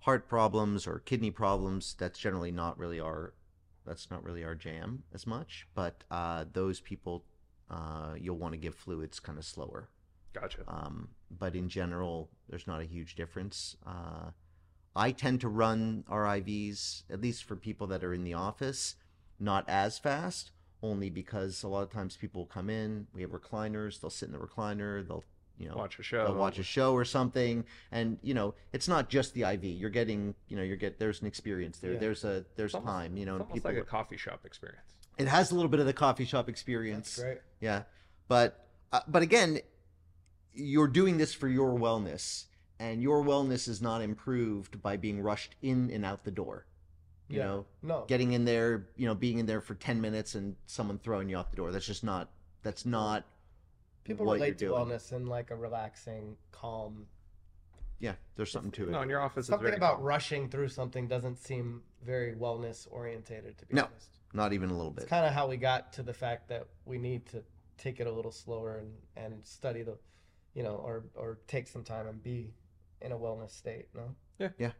heart problems or kidney problems, that's generally not really our, that's not really our jam as much. But uh, those people, uh, you'll want to give fluids kind of slower. Gotcha. Um, but in general, there's not a huge difference. Uh, I tend to run R I Vs, at least for people that are in the office, not as fast, only because a lot of times people come in, we have recliners, they'll sit in the recliner, they'll, you know, watch a show, they'll watch a show or something. And, you know, it's not just the I V. You're getting, you know, you're get, there's an experience there. Yeah. There's a, there's almost, time, you know, it's and people like a coffee shop experience. It has a little bit of the coffee shop experience. That's great. Yeah. But, uh, but again, you're doing this for your wellness, and your wellness is not improved by being rushed in and out the door. You yeah. know, no. Getting in there, you know, being in there for ten minutes and someone throwing you out the door. That's just not, that's not People what relate you're to doing. Wellness in like a relaxing, calm. Yeah, there's something to it. No, in your office. Something about calm. Rushing through something doesn't seem very wellness orientated, to be no, honest. No, not even a little bit. It's kind of how we got to the fact that we need to take it a little slower and, and study the... You know, or or take some time and be in a wellness state. No. Yeah. Yeah.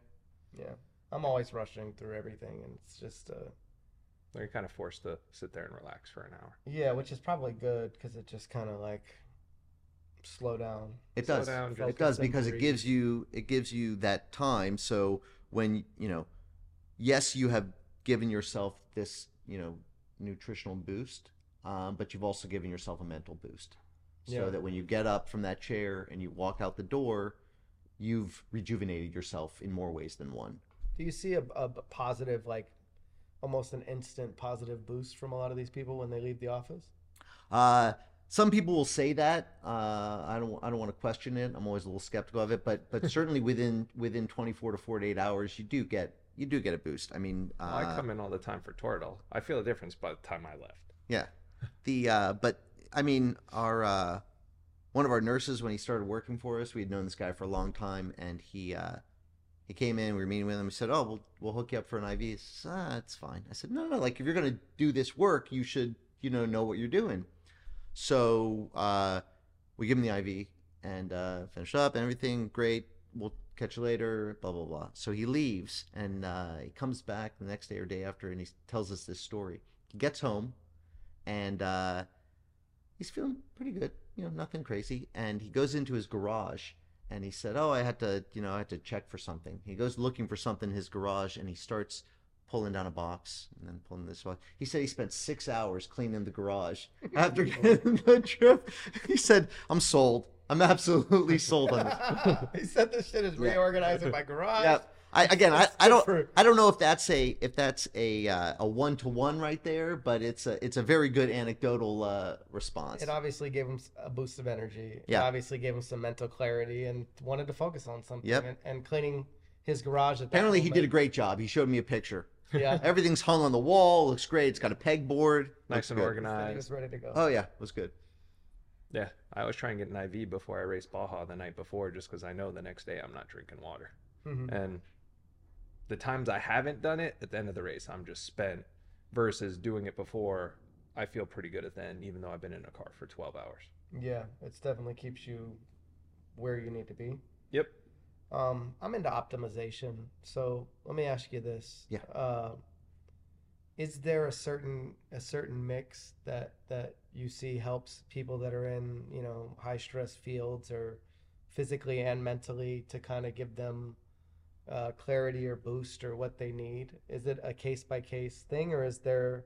Yeah. I'm always rushing through everything, and it's just. Uh, well, you're kind of forced to sit there and relax for an hour. Yeah, which is probably good because it just kind of like slow down. It slow does. Down, it does because it gives you it gives you that time. So when you know, yes, you have given yourself this, you know, nutritional boost, um, but you've also given yourself a mental boost. So yeah. that when you get up from that chair and you walk out the door, you've rejuvenated yourself in more ways than one. Do you see a, a positive, like almost an instant positive boost from a lot of these people when they leave the office? Uh, some people will say that. Uh, I don't. I don't want to question it. I'm always a little skeptical of it. But but certainly within within twenty-four to forty-eight hours, you do get you do get a boost. I mean, uh, well, I come in all the time for Toradol. I feel a difference by the time I left. Yeah. The uh, but I mean, our uh, one of our nurses, when he started working for us, we had known this guy for a long time, and he. Uh, He came in, we were meeting with him. He said, oh, we'll, we'll hook you up for an I V. He said, ah, it's fine. I said, no, no, like if you're going to do this work, you should, you know, know what you're doing. So uh, we give him the I V and uh, finish up and everything. Great. We'll catch you later, blah, blah, blah. So he leaves and uh, he comes back the next day or day after and he tells us this story. He gets home and uh, he's feeling pretty good, you know, nothing crazy. And he goes into his garage. And he said, oh, I had to, you know, I had to check for something. He goes looking for something in his garage, and he starts pulling down a box and then pulling this one. He said he spent six hours cleaning the garage after getting the trip. He said, I'm sold. I'm absolutely sold on this. He said this shit is yeah. reorganizing my garage. Yeah. I, again, I, I don't, I don't know if that's a, if that's a, uh, a one-to-one right there, but it's a, it's a very good anecdotal uh, response. It obviously gave him a boost of energy. Yeah. It obviously gave him some mental clarity and wanted to focus on something. Yep. And, and cleaning his garage. At that Apparently, moment. He did a great job. He showed me a picture. Yeah. Everything's hung on the wall. Looks great. It's got a pegboard. Nice and good. Organized. He was ready to go. Oh yeah, it was good. Yeah, I always try and get an I V before I race Baja the night before, just because I know the next day I'm not drinking water. Mm-hmm. And the times I haven't done it, at the end of the race, I'm just spent versus doing it before. I feel pretty good at the end, even though I've been in a car for twelve hours. Yeah, it definitely keeps you where you need to be. Yep. Um, I'm into optimization. So let me ask you this. Yeah. Uh, is there a certain a certain mix that, that you see helps people that are in, you know, high stress fields or physically and mentally to kind of give them Uh, clarity or boost or what they need? Is it a case by case thing, or is there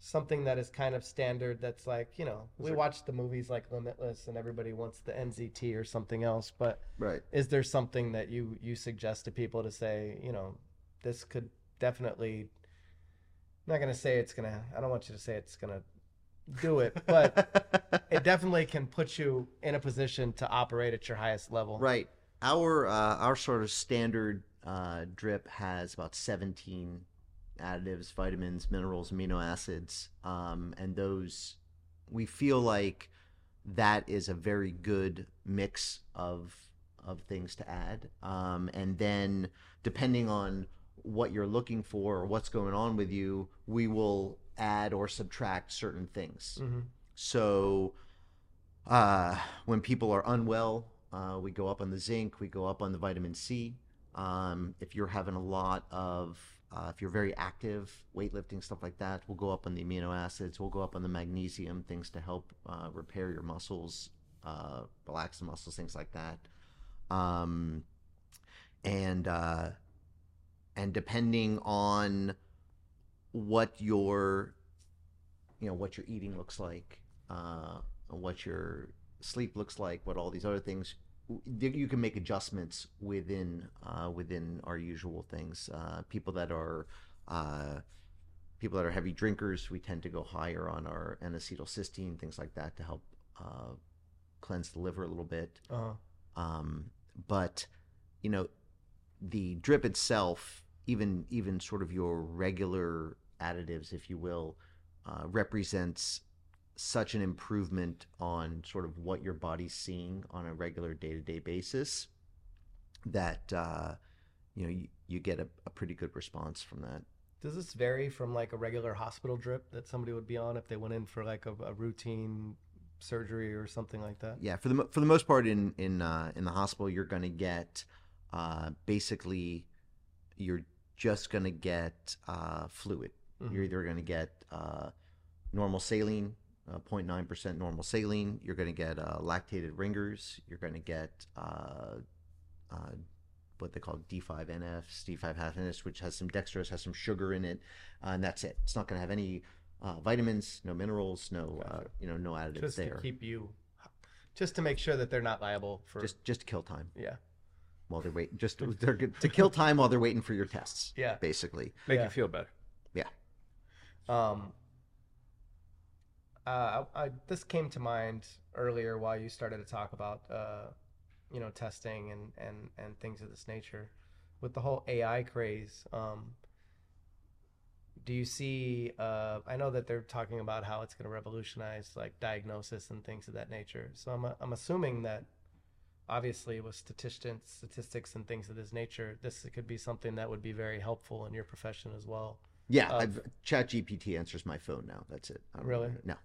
something that is kind of standard that's like, you know, we watch the movies like Limitless and everybody wants the N Z T or something else, but right. Is there something that you you suggest to people to say, you know, this could definitely, I'm not gonna say it's gonna, I don't want you to say it's gonna do it, but it definitely can put you in a position to operate at your highest level. Right. Our uh, our sort of standard uh, drip has about seventeen additives, vitamins, minerals, amino acids, um, and those we feel like that is a very good mix of of things to add. Um, and then depending on what you're looking for or what's going on with you, we will add or subtract certain things. Mm-hmm. So uh, when people are unwell, Uh, we go up on the zinc, we go up on the vitamin C. Um, if you're having a lot of, uh, if you're very active, weightlifting, stuff like that, we'll go up on the amino acids, we'll go up on the magnesium, things to help uh, repair your muscles, uh, relax the muscles, things like that. Um, and uh, and depending on what your, you know, what your eating looks like, uh, what your sleep looks like, what all these other things, you can make adjustments within uh, within our usual things. Uh, people that are uh, people that are heavy drinkers, we tend to go higher on our N-acetylcysteine, things like that, to help uh, cleanse the liver a little bit. Uh-huh. Um, but you know, the drip itself, even even sort of your regular additives, if you will, uh, represents such an improvement on sort of what your body's seeing on a regular day-to-day basis that, uh, you know, you, you get a, a pretty good response from that. Does this vary from like a regular hospital drip that somebody would be on if they went in for like a, a routine surgery or something like that? Yeah. For the, for the most part in, in, uh, in the hospital, you're going to get, uh, basically you're just going to get, uh, fluid. Mm-hmm. You're either going to get, uh, normal saline, Uh, zero point nine percent normal saline. You're going to get uh, lactated Ringers. You're going to get uh, uh, what they call D five N Fs, D five half N Fs, which has some dextrose, has some sugar in it, uh, and that's it. It's not going to have any uh, vitamins, no minerals, no uh, you know, no additives just there. Just to keep you, just to make sure that they're not liable for just just to kill time. Yeah. While they're waiting, just they're good to kill time while they're waiting for your tests. Yeah. Basically, make yeah. you feel better. Yeah. Um. Uh, I, I, this came to mind earlier while you started to talk about, uh, you know, testing and, and, and things of this nature with the whole A I craze. Um, do you see, uh, I know that they're talking about how it's going to revolutionize like diagnosis and things of that nature. So I'm, I'm assuming that obviously with statisticians, statistics and things of this nature, this could be something that would be very helpful in your profession as well. Yeah, uh, ChatGPT answers my phone now. That's it. Really? Know.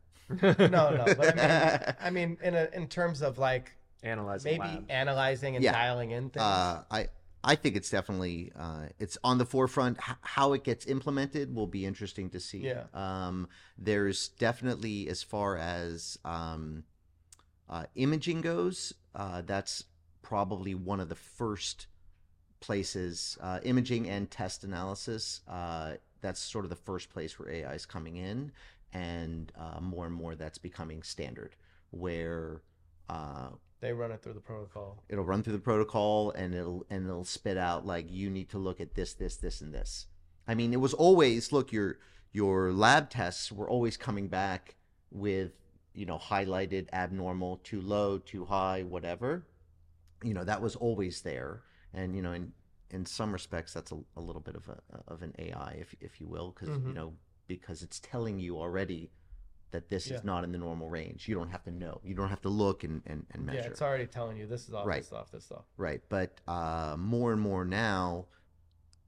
No. no, no. But I mean, I mean, in a, in terms of like analyzing, maybe labs. analyzing and yeah. dialing in things. Uh, I I think it's definitely uh, it's on the forefront. H how it gets implemented will be interesting to see. Yeah. Um, there's definitely, as far as um, uh, imaging goes, uh, that's probably one of the first places. Uh, imaging and test analysis. Uh, That's sort of the first place where A I is coming in, and uh, more and more that's becoming standard where uh, they run it through the protocol. It'll run through the protocol and it'll and it'll spit out like, you need to look at this, this, this, and this. I mean, it was always, look, your your lab tests were always coming back with, you know, highlighted, abnormal, too low, too high, whatever. You know, that was always there. And, you know, in in some respects, that's a, a little bit of a of an A I, if if you will, because mm-hmm. you know, because it's telling you already that this yeah. is not in the normal range. You don't have to know. You don't have to look and and, and measure. Yeah, it's already telling you this is off, right. this is off, this is off. Right. But uh, more and more now,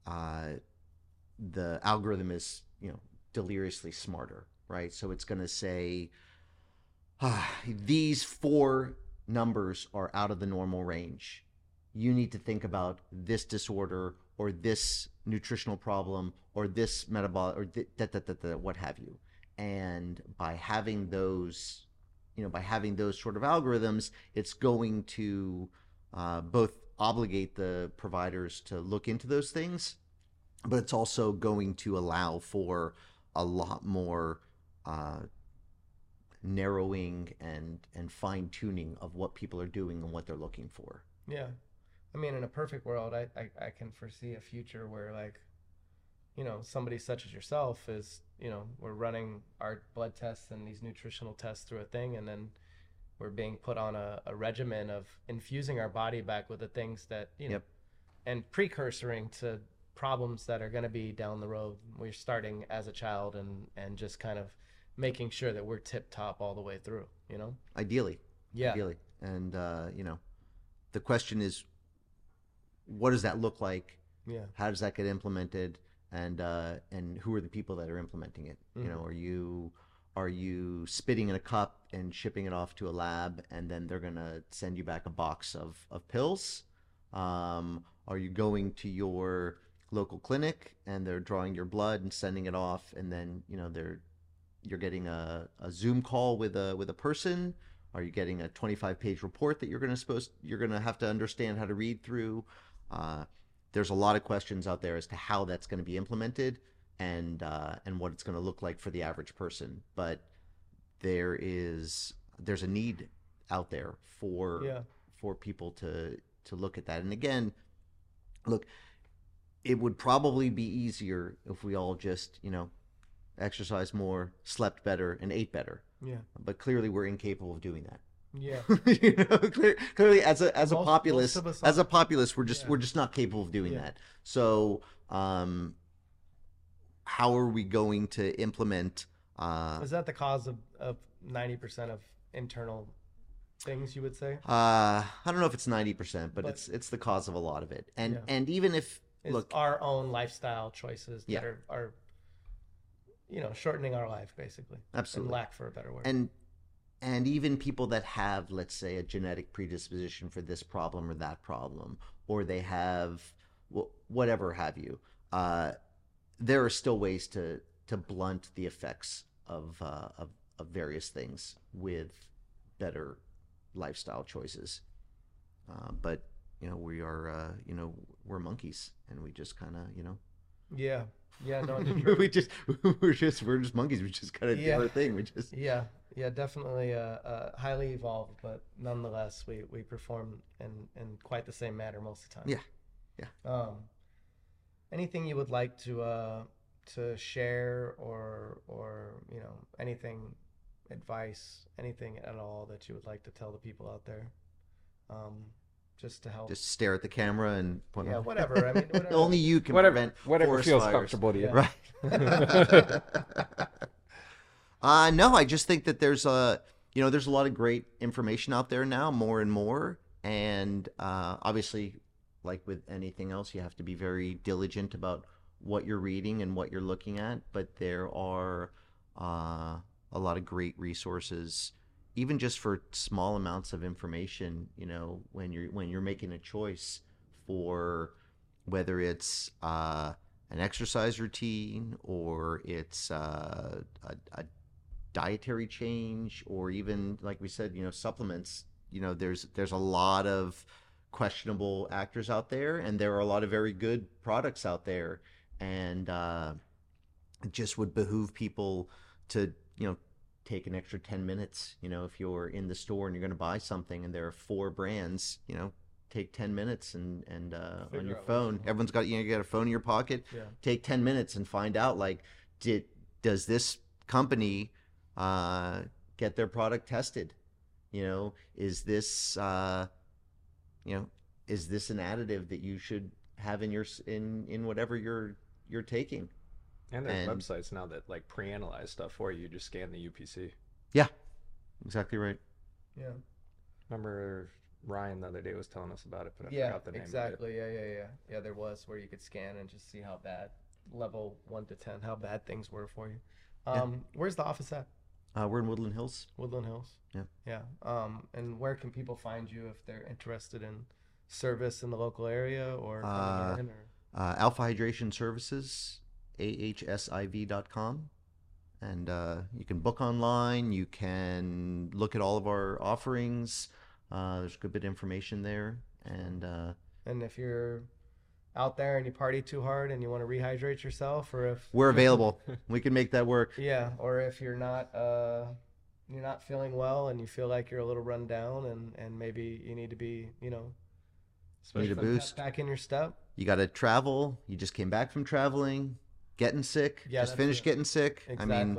uh, the algorithm is, you know, deliriously smarter, right? So it's going to say, ah, these four numbers are out of the normal range. You need to think about this disorder or this nutritional problem or this metabolic or th that, that, that, that, what have you. And by having those, you know, by having those sort of algorithms, it's going to uh, both obligate the providers to look into those things, but it's also going to allow for a lot more uh, narrowing and, and fine tuning of what people are doing and what they're looking for. Yeah. I mean, in a perfect world, I, I, I can foresee a future where, like, you know, somebody such as yourself is, you know, we're running our blood tests and these nutritional tests through a thing, and then we're being put on a, a regimen of infusing our body back with the things that, you know, yep. and precursoring to problems that are going to be down the road. We're starting as a child and, and just kind of making sure that we're tip top all the way through, you know? Ideally. Yeah. Ideally. And, uh, you know, the question is, what does that look like? Yeah. How does that get implemented? And uh, and who are the people that are implementing it? Mm-hmm. You know, are you are you spitting in a cup and shipping it off to a lab, and then they're gonna send you back a box of of pills? Um, are you going to your local clinic and they're drawing your blood and sending it off, and then you know they're you're getting a, a Zoom call with a with a person? Are you getting a twenty-five page report that you're gonna supposed you're gonna have to understand how to read through? Uh, there's a lot of questions out there as to how that's going to be implemented and uh, and what it's going to look like for the average person. But there is there's a need out there for yeah. for people to to look at that. And again, look, it would probably be easier if we all just, you know, exercised more, slept better, and ate better. Yeah. But clearly, we're incapable of doing that. Yeah. You know, clear, clearly as a as a most, populace most as a populace we're just yeah. we're just not capable of doing yeah. that. So um how are we going to implement uh is that the cause of, of ninety percent of internal things, you would say? uh I don't know if it's ninety percent, but, but it's it's the cause of a lot of it. And yeah. and even if it's look our own lifestyle choices that yeah. are, are you know shortening our life basically. Absolutely. And lack for a better word. And And even people that have, let's say, a genetic predisposition for this problem or that problem, or they have whatever have you, uh, there are still ways to to blunt the effects of, uh, of of various things with better lifestyle choices. Uh, but you know, we are, uh, you know, we're monkeys, and we just kind of, you know. Yeah. Yeah. No, we just, we're just, we're just monkeys. We just kind of yeah. do our thing. We just. Yeah. Yeah, definitely uh, uh, highly evolved, but nonetheless, we, we perform in, in quite the same manner most of the time. Yeah. Yeah. Um, anything you would like to, uh, to share or, or, you know, anything, advice, anything at all that you would like to tell the people out there? Um, just to help. Just stare at the camera and point yeah, out. whatever. I mean, whatever. Only you can whatever, prevent whatever forest feels fires. Comfortable to you. Yeah. Right. Uh, no, I just think that there's a, you know, there's a lot of great information out there now, more and more. And uh, obviously, like with anything else, you have to be very diligent about what you're reading and what you're looking at. But there are uh, a lot of great resources, even just for small amounts of information, you know, when you're, when you're making a choice for whether it's uh, an exercise routine or it's uh, a, a dietary change, or even like we said, you know, supplements. You know, there's there's a lot of questionable actors out there, and there are a lot of very good products out there, and uh, it just would behoove people to, you know, take an extra ten minutes. You know, if you're in the store and you're going to buy something, and there are four brands, you know, take ten minutes and and uh, on your phone. Everyone's got, you know, you got a phone in your pocket. Yeah. Take ten minutes and find out, like, did does this company uh get their product tested? You know, is this uh you know, is this an additive that you should have in your in in whatever you're you're taking? And there's and, websites now that like pre-analyze stuff for you. You just scan the U P C. Yeah, exactly right. Yeah, remember Ryan the other day was telling us about it, but I yeah, forgot the name exactly. of it. Yeah, yeah, yeah, yeah. There was where you could scan and just see how bad, level one to ten, how bad things were for you. Um, yeah. Where's the office at? Uh, we're in Woodland Hills. Woodland Hills. Yeah. Yeah. Um, and where can people find you if they're interested in service in the local area or coming uh, in? Or... Uh, Alpha Hydration Services, a h s i v dot com. And uh, you can book online. You can look at all of our offerings. Uh, there's a good bit of information there. And, uh, and if you're out there and you party too hard and you want to rehydrate yourself, or if we're available, we can make that work. Yeah. Or if you're not, uh, you're not feeling well and you feel like you're a little run down and, and maybe you need to be, you know, especially boost back in your step. You got to travel. You just came back from traveling, getting sick, yeah, just finished it. getting sick. Exactly. I mean,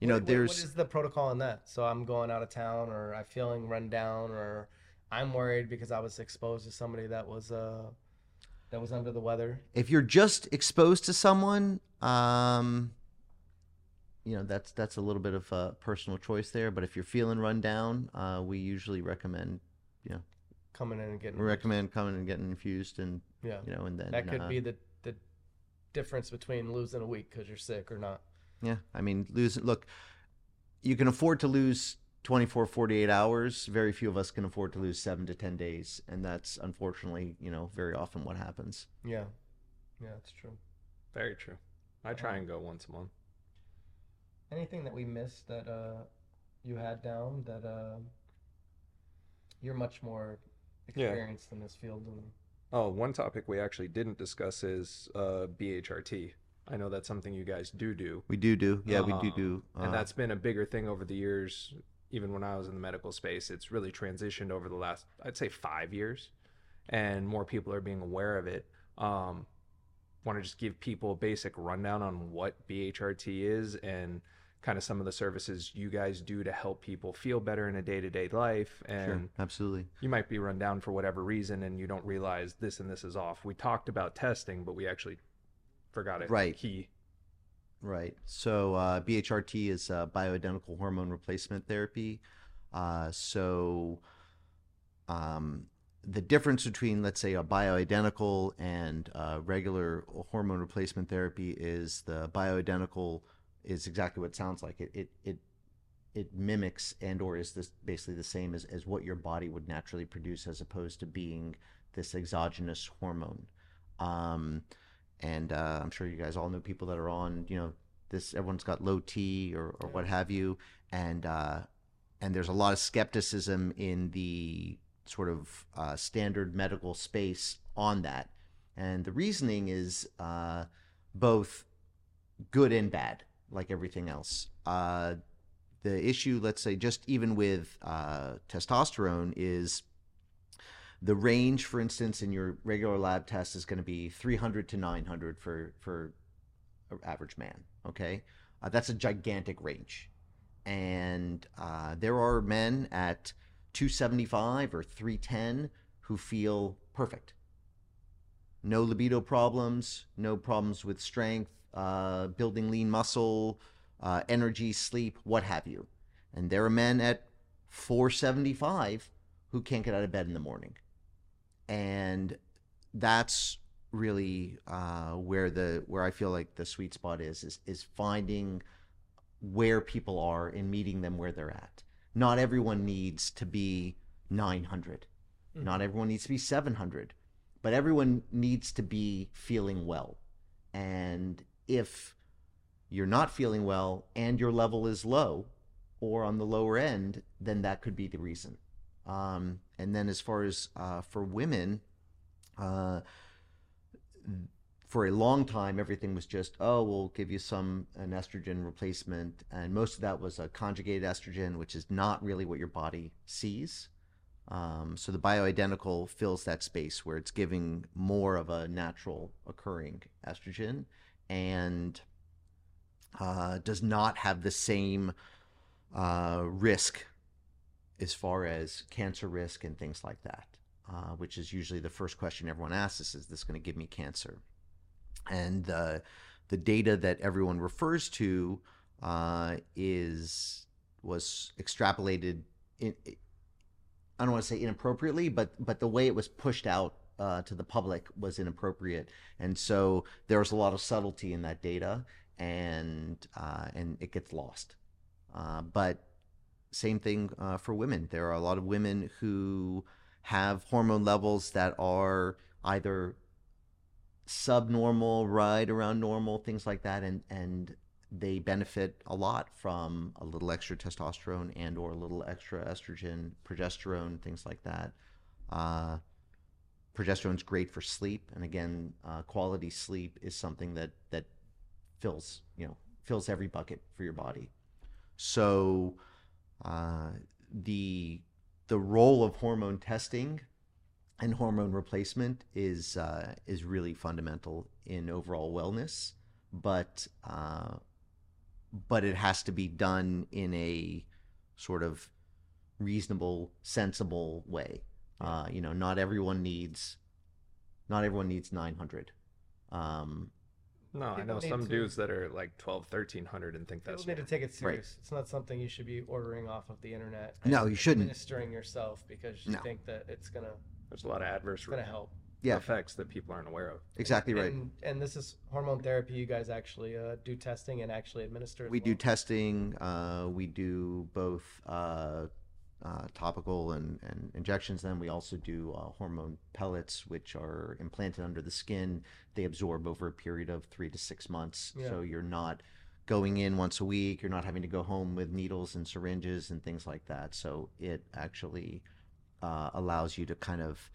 you know, what, there's what is the protocol on that? So I'm going out of town, or I'm feeling run down, or I'm worried because I was exposed to somebody that was, uh, that was under the weather. If you're just exposed to someone, um, you know, that's that's a little bit of a personal choice there. But if you're feeling run down, uh, we usually recommend, you know, coming in and getting. We recommend coming and getting infused, and yeah, you know, and then that could uh, be the the difference between losing a week because you're sick or not. Yeah, I mean, lose. Look, you can afford to lose twenty-four, forty-eight hours. Very few of us can afford to lose seven to ten days. And that's unfortunately, you know, very often what happens. Yeah. Yeah, that's true. Very true. I try um, and go once a month. Anything that we missed that uh, you had down that uh, you're much more experienced yeah. in this field than me? Oh, one topic we actually didn't discuss is uh, B H R T. I know that's something you guys do do. We do do. Yeah, um, we do do. Uh, and that's been a bigger thing over the years. Even when I was in the medical space, it's really transitioned over the last, I'd say five years, and more people are being aware of it. Um, want to just give people a basic rundown on what B H R T is and kind of some of the services you guys do to help people feel better in a day-to-day life. And sure, absolutely. You might be run down for whatever reason and you don't realize this and this is off. We talked about testing, but we actually forgot it. Right. Key. Right. So uh, B H R T is uh, bioidentical hormone replacement therapy. Uh, so um, the difference between, let's say, a bioidentical and uh, regular hormone replacement therapy is the bioidentical is exactly what it sounds like. It it it, it mimics and or is this basically the same as, as what your body would naturally produce, as opposed to being this exogenous hormone. Um And uh, I'm sure you guys all know people that are on, you know, this, everyone's got low T or, or yeah. what have you. And uh, and there's a lot of skepticism in the sort of uh, standard medical space on that. And the reasoning is uh, both good and bad, like everything else. Uh, the issue, let's say, just even with uh, testosterone is the range, for instance, in your regular lab test is going to be three hundred to nine hundred for, for an average man, okay? Uh, that's a gigantic range. And uh, there are men at two seventy-five or three ten who feel perfect. No libido problems, no problems with strength, uh, building lean muscle, uh, energy, sleep, what have you. And there are men at four seventy-five who can't get out of bed in the morning. And that's really uh, where the where I feel like the sweet spot is, is, is finding where people are and meeting them where they're at. Not everyone needs to be nine hundred. Mm-hmm. Not everyone needs to be seven hundred. But everyone needs to be feeling well. And if you're not feeling well and your level is low or on the lower end, then that could be the reason. Um, and then as far as uh, for women, uh, for a long time, everything was just, oh, we'll give you some an estrogen replacement. And most of that was a conjugated estrogen, which is not really what your body sees. Um, so the bioidentical fills that space where it's giving more of a natural occurring estrogen and uh, does not have the same uh, risk as far as cancer risk and things like that, uh, which is usually the first question everyone asks is, is this going to give me cancer? And uh, the data that everyone refers to uh, is was extrapolated in, in I don't want to say inappropriately, but but the way it was pushed out uh, to the public was inappropriate, and so there was a lot of subtlety in that data, and uh, and it gets lost. Uh, but same thing uh, for women. There are a lot of women who have hormone levels that are either subnormal, right around normal, things like that, and and they benefit a lot from a little extra testosterone and or a little extra estrogen, progesterone, things like that. Uh, progesterone's great for sleep. And again, uh, quality sleep is something that, that fills, you know, fills every bucket for your body. So uh, the, the role of hormone testing and hormone replacement is, uh, is really fundamental in overall wellness, but, uh, but it has to be done in a sort of reasonable, sensible way. Uh, you know, not everyone needs, not everyone needs nine hundred. Um, no, I know some to, dudes that are like twelve, thirteen hundred and think that's... People need to take it serious. Right. It's not something you should be ordering off of the internet. No, you shouldn't. Administering yourself because you no. think that it's going to... There's a lot of adverse... going to help. Yeah. Effects that people aren't aware of. Exactly right. And, and this is hormone therapy. You guys actually uh, do testing and actually administer. We well. do testing. Uh, we do both uh, uh, topical and, and injections. Then we also do uh, hormone pellets, which are implanted under the skin. They absorb over a period of three to six months. Yeah. So you're not going in once a week. You're not having to go home with needles and syringes and things like that. So it actually uh, allows you to kind of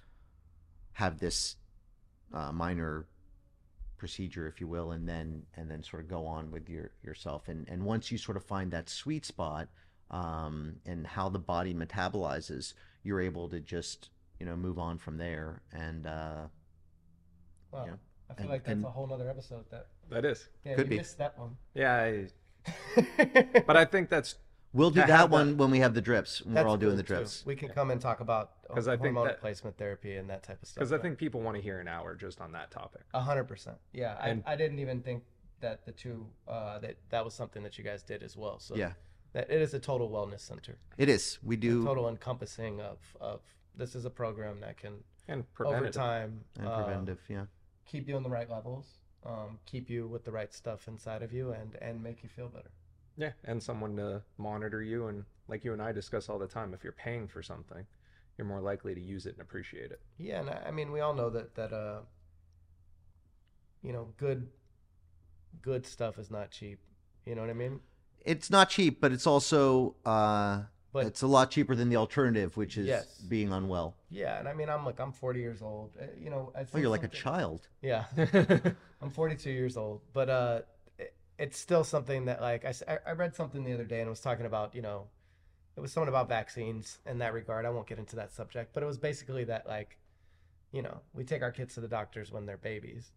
have this uh, minor procedure, if you will, and then and then sort of go on with your yourself. And and once you sort of find that sweet spot um, and how the body metabolizes, you're able to just you know move on from there. And uh, wow, you know, I feel and, like that's and, a whole other episode. That that is yeah, could you be. Missed that one. Yeah, I, but I think that's. We'll do that one that. when we have the drips. When we're all doing the drips. Too. We can come and talk about hormone think that, replacement therapy and that type of stuff. Because I think people want to hear an hour just on that topic. A hundred percent. Yeah, and, I, I didn't even think that the two uh, that that was something that you guys did as well. So yeah, that it is a total wellness center. It is. We do a total encompassing of of this is a program that can and preventative. over time and uh, preventative. Yeah, keep you on the right levels, um, keep you with the right stuff inside of you, and and make you feel better. Yeah, and someone to monitor you. And like you and I discuss all the time, if you're paying for something, you're more likely to use it and appreciate it. Yeah, and I mean, we all know that, that uh, you know, good good stuff is not cheap. You know what I mean? It's not cheap, but it's also... Uh, But it's a lot cheaper than the alternative, which is yes. being unwell. Yeah, and I mean, I'm like, I'm forty years old. You know, I think oh, you're like a child. Yeah, I'm forty-two years old, but uh, it, it's still something that, like, I, I read something the other day, and it was talking about, you know, it was something about vaccines in that regard. I won't get into that subject, but it was basically that, like, you know, we take our kids to the doctors when they're babies,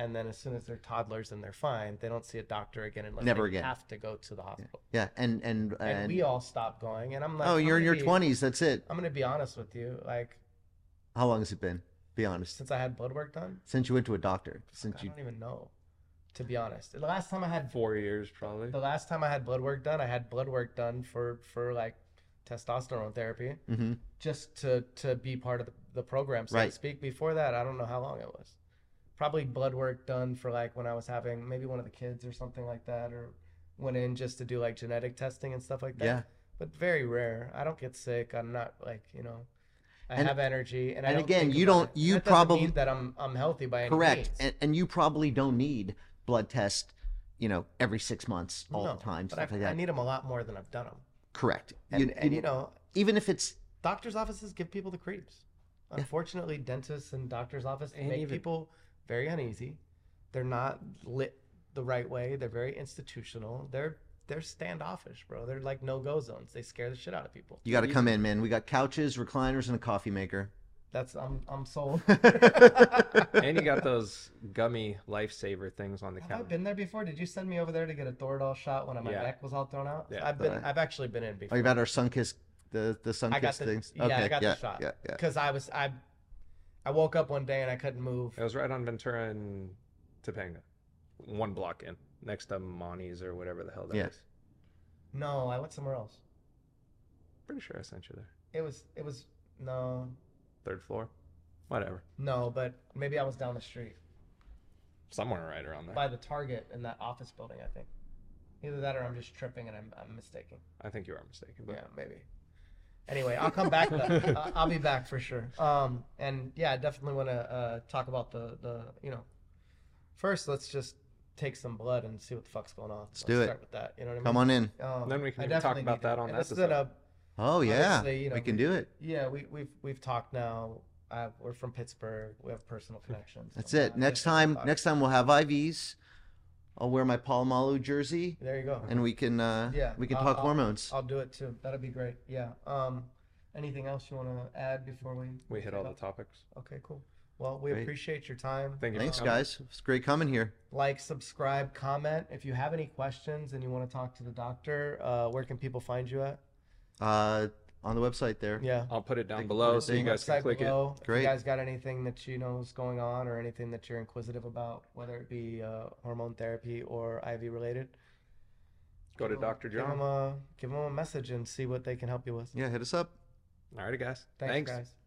and then as soon as they're toddlers and they're fine, they don't see a doctor again unless Never they again. have to go to the hospital. Yeah, yeah. And, and and and we all stop going. And I'm like, oh, I'm you're in your be, twenties. That's it. I'm gonna be honest with you. Like, how long has it been? Be honest. Since I had blood work done. Since you went to a doctor. Since I you. I don't even know. To be honest, the last time I had four years probably. The last time I had blood work done, I had blood work done for for like testosterone therapy, mm-hmm. just to to be part of the, the program, so right. to speak. Before that, I don't know how long it was. Probably blood work done for like when I was having maybe one of the kids or something like that, or went in just to do like genetic testing and stuff like that. Yeah. But very rare. I don't get sick. I'm not like, you know, I and, have energy. And, and I don't again, you don't, you that probably mean that I'm, I'm healthy by any correct. means. And, and you probably don't need blood tests, you know, every six months all no, the time. But stuff I, like that. I need them a lot more than I've done them. Correct. And, you, and, and you know, even if it's doctor's offices give people the creeps. Yeah. Unfortunately, dentists and doctor's offices make even, people very uneasy. They're not lit the right way. They're very institutional. They're they're standoffish, bro. They're like no-go zones. They scare the shit out of people. You got to come in, man. We got couches, recliners, and a coffee maker. That's I'm I'm sold. And you got those gummy lifesaver things on the couch. Have I been there before? Did you send me over there to get a Toradol shot when my yeah. neck was all thrown out? Yeah. I've been. I've actually been in before. Oh, you've had our Sunkist the the Sunkist things. Yeah, okay. I got yeah, the shot because yeah, yeah. I was I. I woke up one day and I couldn't move. It was right on Ventura and Topanga, one block in, next to Monty's or whatever the hell that yeah. is. No, I went somewhere else. Pretty sure I sent you there. It was, it was, no. Third floor? Whatever. No, but maybe I was down the street. Somewhere right around there. By the Target in that office building, I think. Either that or I'm just tripping and I'm, I'm mistaken. I think you are mistaken. But... yeah, maybe. Anyway, I'll come back. uh, I'll be back for sure. Um, and yeah, I definitely want to uh, talk about the, the, you know, first, let's just take some blood and see what the fuck's going on. Let's, let's do start it. with that. You know what I mean? Come on in. Um, and then we can talk about that it. on and that episode. Oh, yeah. You know, we can we, do it. Yeah, we, we've we've talked now. Uh, we're from Pittsburgh. We have personal connections. That's so it. Next time, next time we'll have I Vs. I'll wear my Palomalu jersey. There you go. And we can uh, yeah, we can I'll, talk I'll, hormones. I'll do it too. That'll be great. Yeah. Um, anything else you want to add before we we hit all up? the topics? Okay, cool. Well, we great. appreciate your time. Thank you. Thanks, um, guys. It's great coming here. Like, subscribe, comment. If you have any questions and you want to talk to the doctor, uh, where can people find you at? Uh, on the website there. Yeah. I'll put it down the, below so you guys can click below. it. If Great. you guys got anything that you know is going on or anything that you're inquisitive about, whether it be uh, hormone therapy or I V related, go to Doctor John. Give them, a, give them a message and see what they can help you with. Yeah, hit us up. All righty, guys. Thanks, Thanks. guys.